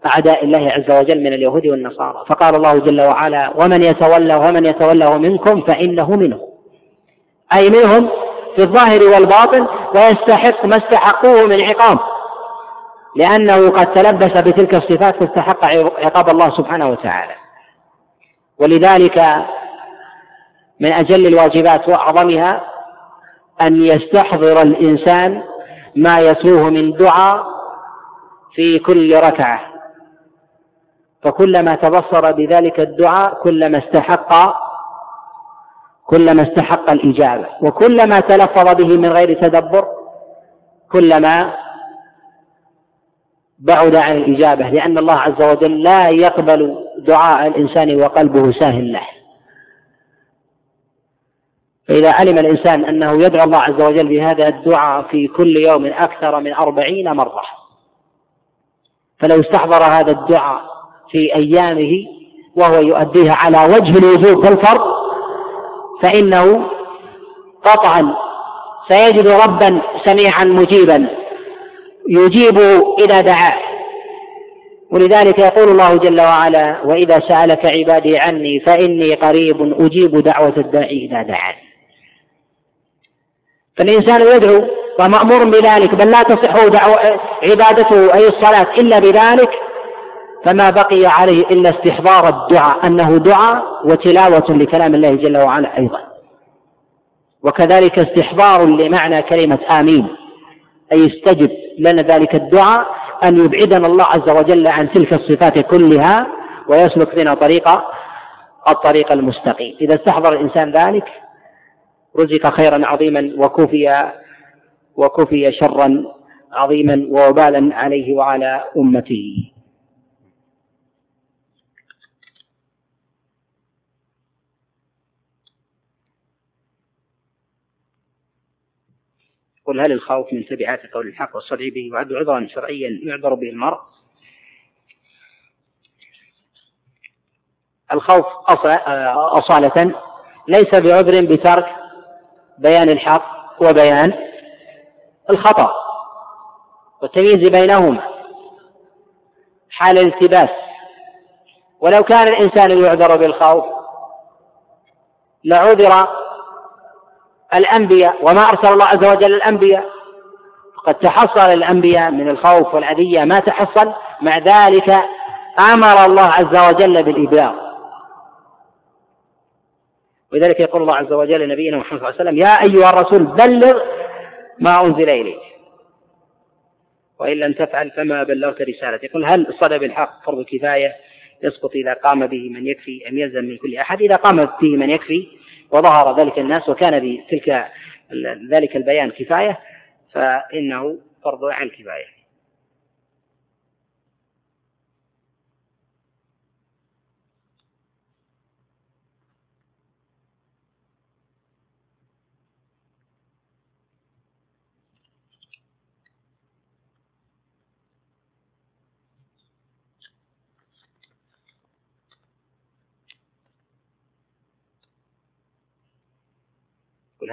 أعداء الله عز وجل من اليهود والنصارى، فقال الله جل وعلا: ومن يتولى ومن يتولى منكم فإنه منهم، أي منهم في الظاهر والباطن، ويستحق ما استحقوه من عقاب، لأنه قد تلبس بتلك الصفات فاستحق عقاب الله سبحانه وتعالى. ولذلك من أجل الواجبات وأعظمها أن يستحضر الإنسان ما يتلوه من دعاء في كل ركعة، فكلما تبصر بذلك الدعاء كلما استحق كلما استحق الإجابة، وكلما تلفظ به من غير تدبر كلما بعد عن الإجابة، لأن الله عز وجل لا يقبل دعاء الإنسان وقلبه ساهل له. فإذا علم الإنسان أنه يدعو الله عز وجل بهذا الدعاء في كل يوم أكثر من أربعين مرة، فلو استحضر هذا الدعاء في أيامه وهو يؤديها على وجه الوجوب والفرض، فإنه قطعا سيجد ربا سميعا مجيبا يجيبه إذا دعاه. ولذلك يقول الله جل وعلا: وإذا سألك عبادي عني فإني قريب أجيب دعوة الداعي إذا دعان. فالإنسان يدعو ومأمور بذلك، بل لا تصح عبادته أي الصلاة إلا بذلك، فما بقي عليه إلا استحضار الدعاء أنه دعاء وتلاوة لكلام الله جل وعلا أيضا، وكذلك استحضار لمعنى كلمة آمين، أي استجب لنا ذلك الدعاء، أن يبعدنا الله عز وجل عن تلك الصفات كلها ويسلك بنا طريق الطريق المستقيم. إذا استحضر الإنسان ذلك رزق خيرا عظيما وكفي وكفي شرا عظيما ووبالا عليه وعلى أمته. قل هل الخوف من تبعات قول الحق والصدع به يعد عذرا شرعيا يعذر به المرء؟ الخوف أصالة ليس بعذر بترك بيان الحق وبيان الخطأ والتمييز بينهما حال الالتباس. ولو كان الإنسان يعذر بالخوف لعذر الأنبياء، وما أرسل الله عز وجل الأنبياء، قد تحصل الأنبياء من الخوف والأذية ما تحصل، مع ذلك أمر الله عز وجل بالإبلاغ. ولذلك يقول الله عز وجل لنبينا محمد صلى الله عليه وسلم: يا أيها الرسول بلغ ما أنزل إليك وإن لم تفعل فما بلغت رسالتي. يقول: هل الصدى بالحق فرض كفاية يسقط إذا قام به من يكفي أم يلزم من كل أحد؟ إذا قام به من يكفي وظهر ذلك الناس وكان بتلك ذلك البيان كفاية فإنه فرض عن كفاية.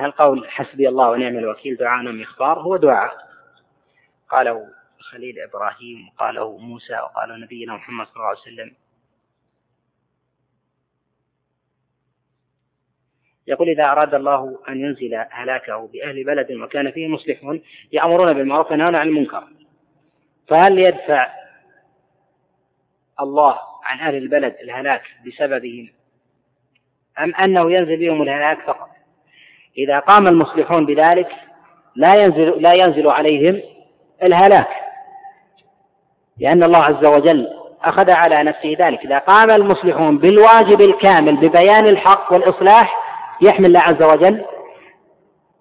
هل قول حسبي الله ونعم الوكيل دعاء أم إخبار؟ هو دعاء، قاله خليل إبراهيم وقاله موسى وقاله نبينا محمد صلى الله عليه وسلم. يقول: إذا أراد الله أن ينزل هلاكه بأهل بلد وكان فيه مصلحون يأمرون بالمعروف وينهون عن المنكر، فهل يدفع الله عن أهل البلد الهلاك بسببهم أم أنه ينزل بهم الهلاك فقط؟ إذا قام المصلحون بذلك لا ينزل, لا ينزل عليهم الهلاك، لأن الله عز وجل أخذ على نفسه ذلك. إذا قام المصلحون بالواجب الكامل ببيان الحق والإصلاح يحمل الله عز وجل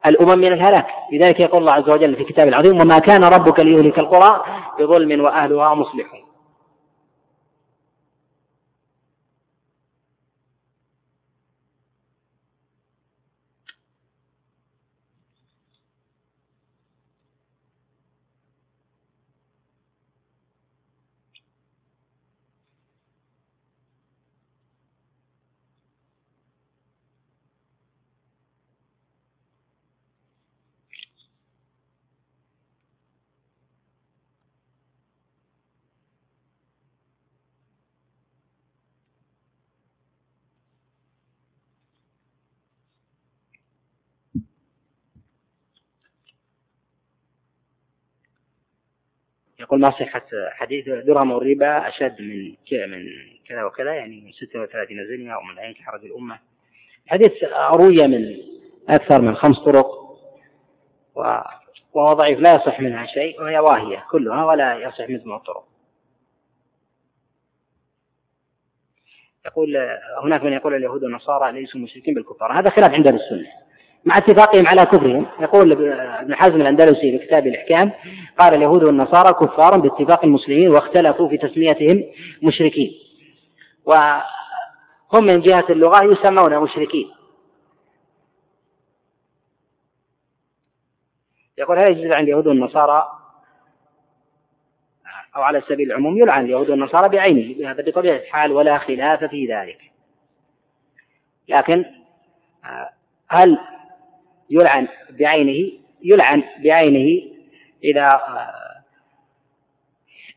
الأمم من الهلاك. لذلك يقول الله عز وجل في كتابه العظيم: وما كان ربك ليهلك القرى بظلم وأهلها مصلحون. يقول نصيحة حديث درهم الربا أشد من من كذا وكذا، يعني من ستة وثلاثين زنية أو من أين تحرج الأمة. حديث روي من أكثر من خمس طرق وهو ضعيف لا يصح منها شيء، وهي واهية كلها ولا يصح مجموع الطرق. يقول هناك من يقول اليهود والنصارى ليسوا مشركين بالكفار، هذا خلاف عند السنة مع اتفاقهم على كفرهم. يقول ابن حزم الأندلسي في كتاب الإحكام قال اليهود والنصارى كفار باتفاق المسلمين واختلفوا في تسميتهم مشركين، وهم من جهة اللغة يسمون مشركين. يقول هل يجوز عن اليهود والنصارى أو على سبيل العموم يلعن اليهود والنصارى بعينه، هذا بطبيعة الحال ولا خلاف في ذلك، لكن هل يلعن بعينه؟ يلعن بعينه إذا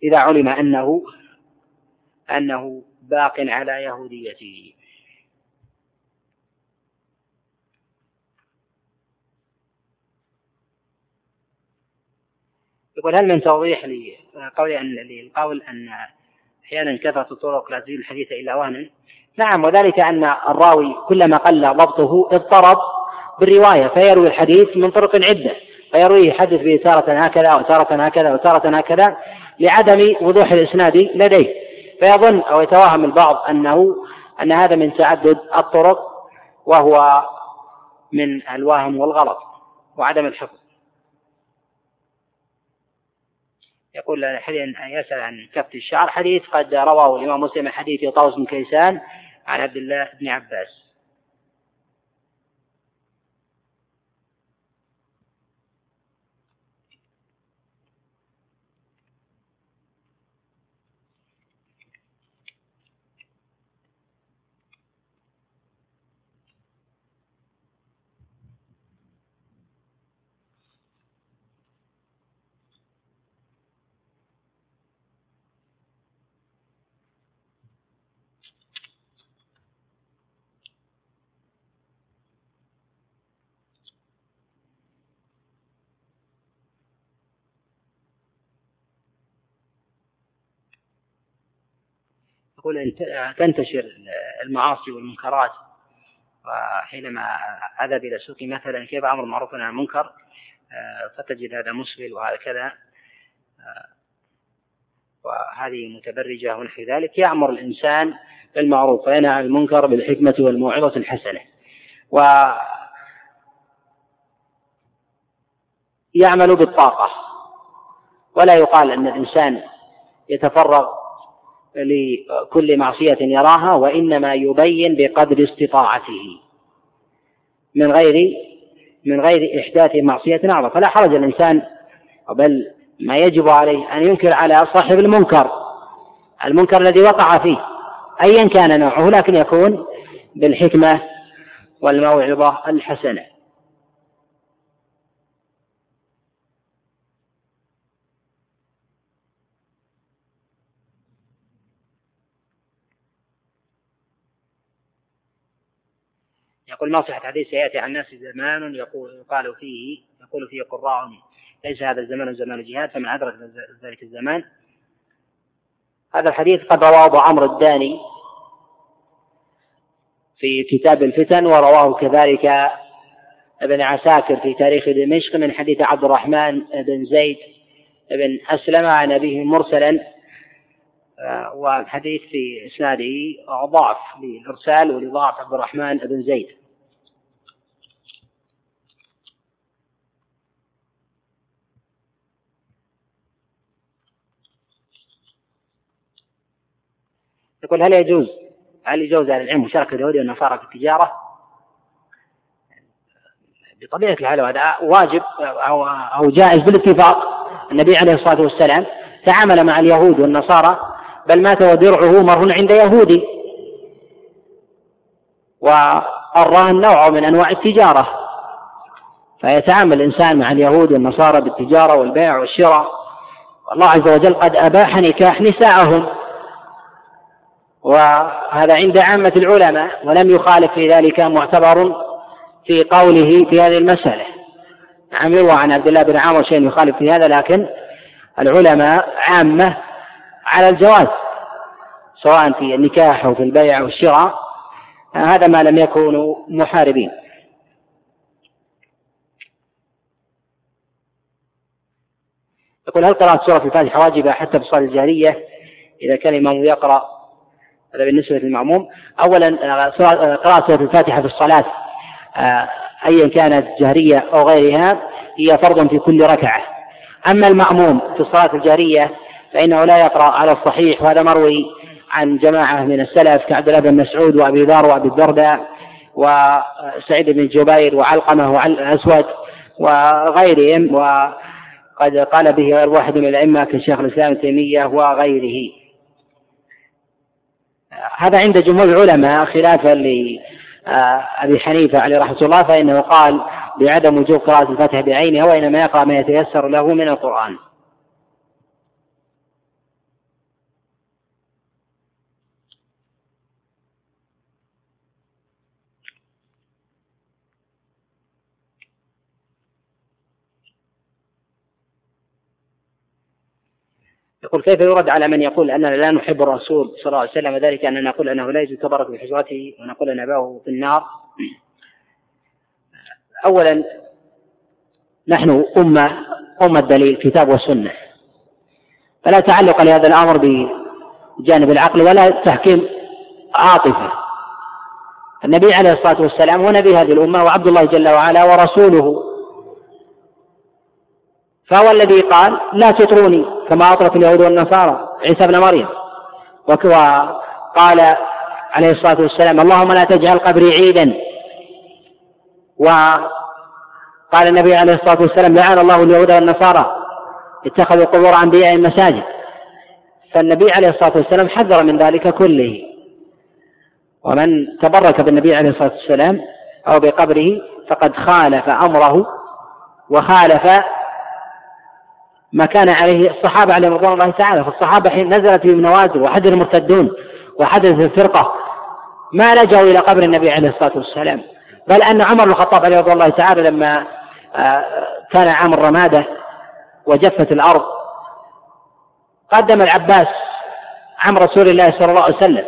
إذا علم أنه أنه باق على يهوديته. يقول هل من توضيح للقول أن أحيانا كثرة الطرق لا تزيل الحديث إلا وهنا؟ نعم، وذلك أن الراوي كلما قل ضبطه اضطرب بالرواية فيروي الحديث من طرق عدة، فيرويه حدث به تارة هكذا وتارة هكذا وتارة هكذا لعدم وضوح الإسناد لديه، فيظن أو يتوهم البعض أنه أن هذا من تعدد الطرق، وهو من الوهم والغلط وعدم الحفظ. يقول يسأل عن كفة الشعر، حديث قد رواه الإمام مسلم حديث طاووس بن كيسان عن عبد الله بن عباس. يقول تنتشر المعاصي والمنكرات، وحينما عذب إلى سوق مثلا كيف أمر معروف عن المنكر فتجد هذا مسبل وهذا كذا وهذه متبرجة ونحو ذلك. يأمر الإنسان بالمعروف وينهى عن المنكر بالحكمة والموعظة الحسنة، ويعمل بالطاقة، ولا يقال أن الإنسان يتفرغ لكل معصية يراها، وإنما يبين بقدر استطاعته من غير من غير إحداث معصية أعظم. فلا حرج الإنسان، بل ما يجب عليه أن ينكر على صاحب المنكر المنكر الذي وقع فيه أيا كان نوعه، لكن يكون بالحكمة والموعظة الحسنة. يقول ما صحة حديث سيأتي عن الناس زمان يقول قالوا فيه يقول فيه قراء ليس هذا الزمان زمان الجهاد فمن أدرك ذلك الزمان. هذا الحديث قد رواه أبو عمرو الداني في كتاب الفتن، ورواه كذلك ابن عساكر في تاريخ دمشق من حديث عبد الرحمن بن زيد بن أسلم عن أبيه مرسلا، والحديث في إسناده ضعف للإرسال ولضعف عبد الرحمن بن زيد. يقول هل يجوز هل يجوز على العلم مشاركة اليهود والنصارى في التجارة؟ بطبيعة الحال هذا واجب أو أو جائز بالاتفاق. النبي عليه الصلاة والسلام تعامل مع اليهود والنصارى، بل مات ودرعه مرهون عند يهودي، والرهن نوع من أنواع التجارة، فيتعامل الإنسان مع اليهود والنصارى بالتجارة والبيع والشراء، والله عز وجل قد أباح نكاح نساءهم، وهذا عند عامة العلماء، ولم يخالف في ذلك معتبر في قوله في هذه المسألة. عملوا عن عبد الله بن عمرو شيء يخالف في هذا، لكن العلماء عامة على الجواز سواء في النكاح أو في البيع أو الشراء، هذا ما لم يكونوا محاربين. يقول: هل قراءة سورة الفاتحة واجبة حتى بصلاة الجاهلية إذا كان الإمام يقرأ؟ هذا بالنسبة للمعموم. أولا قراءة سورة الفاتحة في الصلاة أيا كانت جهرية أو غيرها هي فرض في كل ركعة. أما المأموم في الصلاة الجهرية فإنه لا يقرأ على الصحيح، وهذا مروي عن جماعة من السلف كعبد الله بن مسعود وأبي ذر وأبي الدرداء وسعيد بن جبير وعلقمة والأسود وغيرهم، وقد قال به غير واحد من الأئمة كشيخ الإسلام تيمية وغيره. هذا عند جمهور العلماء خلافا لأبي حنيفة عليه رحمه الله، فإنه قال بعدم وجوب قراءة الفاتحة بعينها وإنما يقرأ ما يتيسر له من القرآن. يقول: كيف يرد على من يقول أننا لا نحب الرسول صلى الله عليه وسلم، ذلك أننا نقول أنه لا يجوز تبرك بحجرته ونقول أن أباه في النار؟ أولا نحن أمة أمة الدليل كتاب والسنة، فلا تعلق لهذا الأمر بجانب العقل ولا تحكيم عاطفة. النبي عليه الصلاة والسلام هو نبي هذه الأمة وعبد الله جل وعلا ورسوله، فهو الذي قال: لا تطروني كما أطرت اليهود والنصارى عيسى ابن مريم، وقال عليه الصلاة والسلام: اللهم لا تجعل قبري عيدا. وقال النبي عليه الصلاة والسلام: لعن الله اليهود والنصارى اتخذوا قبور أنبياء المساجد. فالنبي عليه الصلاة والسلام حذر من ذلك كله، ومن تبرك بالنبي عليه الصلاة والسلام أو بقبره فقد خالف أمره وخالف ما كان عليه الصحابة عليهم رضوان الله تعالى. فالصحابة حين نزلت بهم نوازل وحدث المرتدون وحدث الفرقة ما لجوا إلى قبر النبي عليه الصلاة والسلام، بل أن عمر بن الخطاب عليه رضوان الله تعالى لما كان عام الرمادة وجفت الأرض قدم العباس عم رسول الله صلى الله عليه وسلم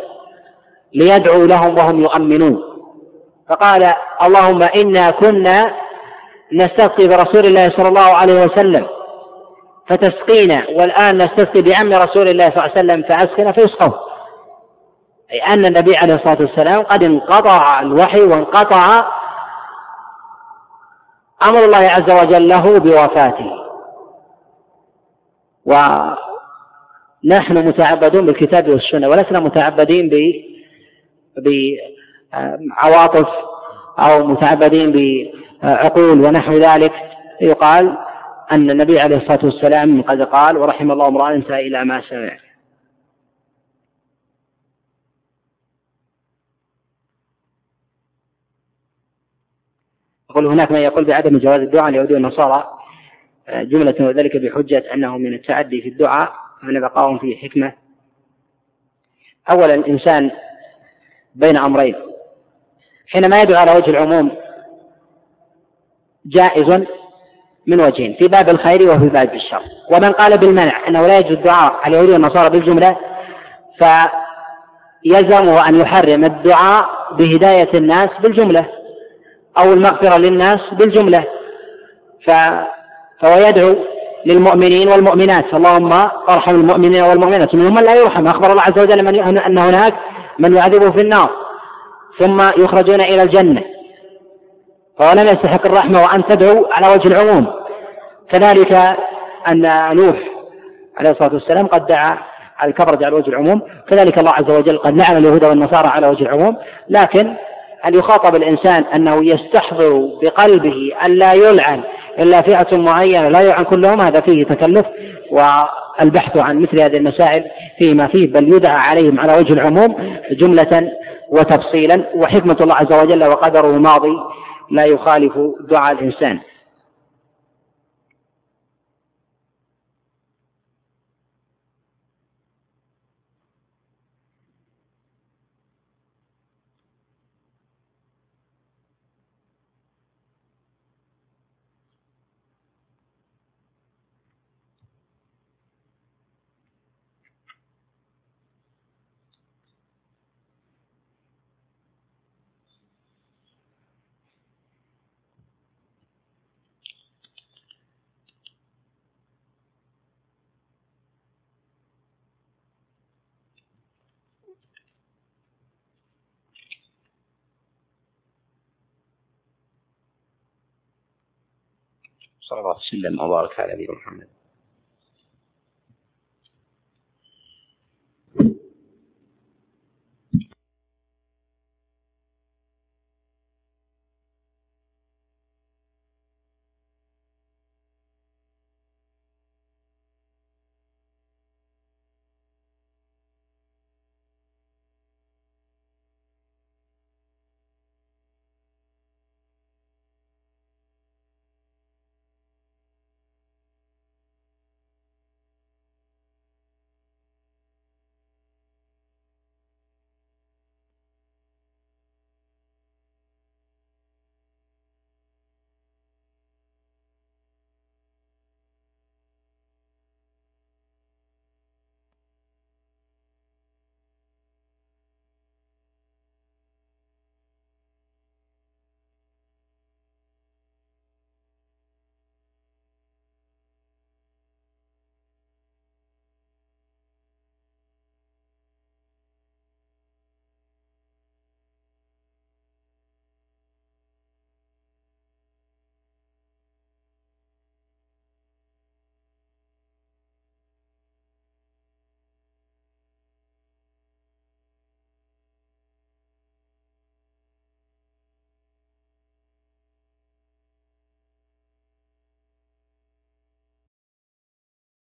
ليدعو لهم وهم يؤمنون، فقال: اللهم إنا كنا نستسقي برسول الله صلى الله عليه وسلم فتسقينا، والآن نستسقي بعم رسول الله صلى الله عليه وسلم فأسقنا فيسقوا. أي أن النبي عليه الصلاة والسلام قد انقطع الوحي وانقطع أمر الله عز وجل له بوفاته، ونحن متعبدون بالكتاب والسنة ولسنا متعبدين بعواطف أو متعبدين بعقول ونحو ذلك. يقال أن النبي عليه الصلاة والسلام قد قال: ورحم الله امرأ انتهى إلى ما سمع. يقول: هناك من يقول بعدم جواز الدعاء اليهود والنصارى جملة، وذلك بحجة أنه من التعدي في الدعاء وأن بقاهم فيه حكمة. أولا الإنسان بين أمرين، حينما يدعو على وجه العموم جائز من وجهين، في باب الخير وفي باب الشر. ومن قال بالمنع أنه لا يجوز الدعاء على اليهود والنصارى بالجملة فيلزمه أن يحرم الدعاء بهداية الناس بالجملة أو المغفرة للناس بالجملة، فهو يدعو للمؤمنين والمؤمنات: اللهم ارحم المؤمنين والمؤمنات، منهم من لا يرحم، أخبر الله عز وجل من أن هناك من يعذبه في النار ثم يخرجون إلى الجنة، فهو لم يستحق الرحمة وأن تدعو على وجه العموم. كذلك أن نوح عليه الصلاة والسلام قد دعا على الكبر على وجه العموم، كذلك الله عز وجل قد لعن اليهود والنصارى على وجه العموم. لكن أن يخاطب الإنسان أنه يستحضر بقلبه أن لا يلعن إلا فئة معينة لا يلعن كلهم، هذا فيه تكلف، والبحث عن مثل هذه المسائل فيما فيه، بل يدعى عليهم على وجه العموم جملة وتفصيلا، وحكمة الله عز وجل وقدره الماضي لا يخالف دعاء الإنسان. صلوات الله وسلم وبارك على نبينا محمد.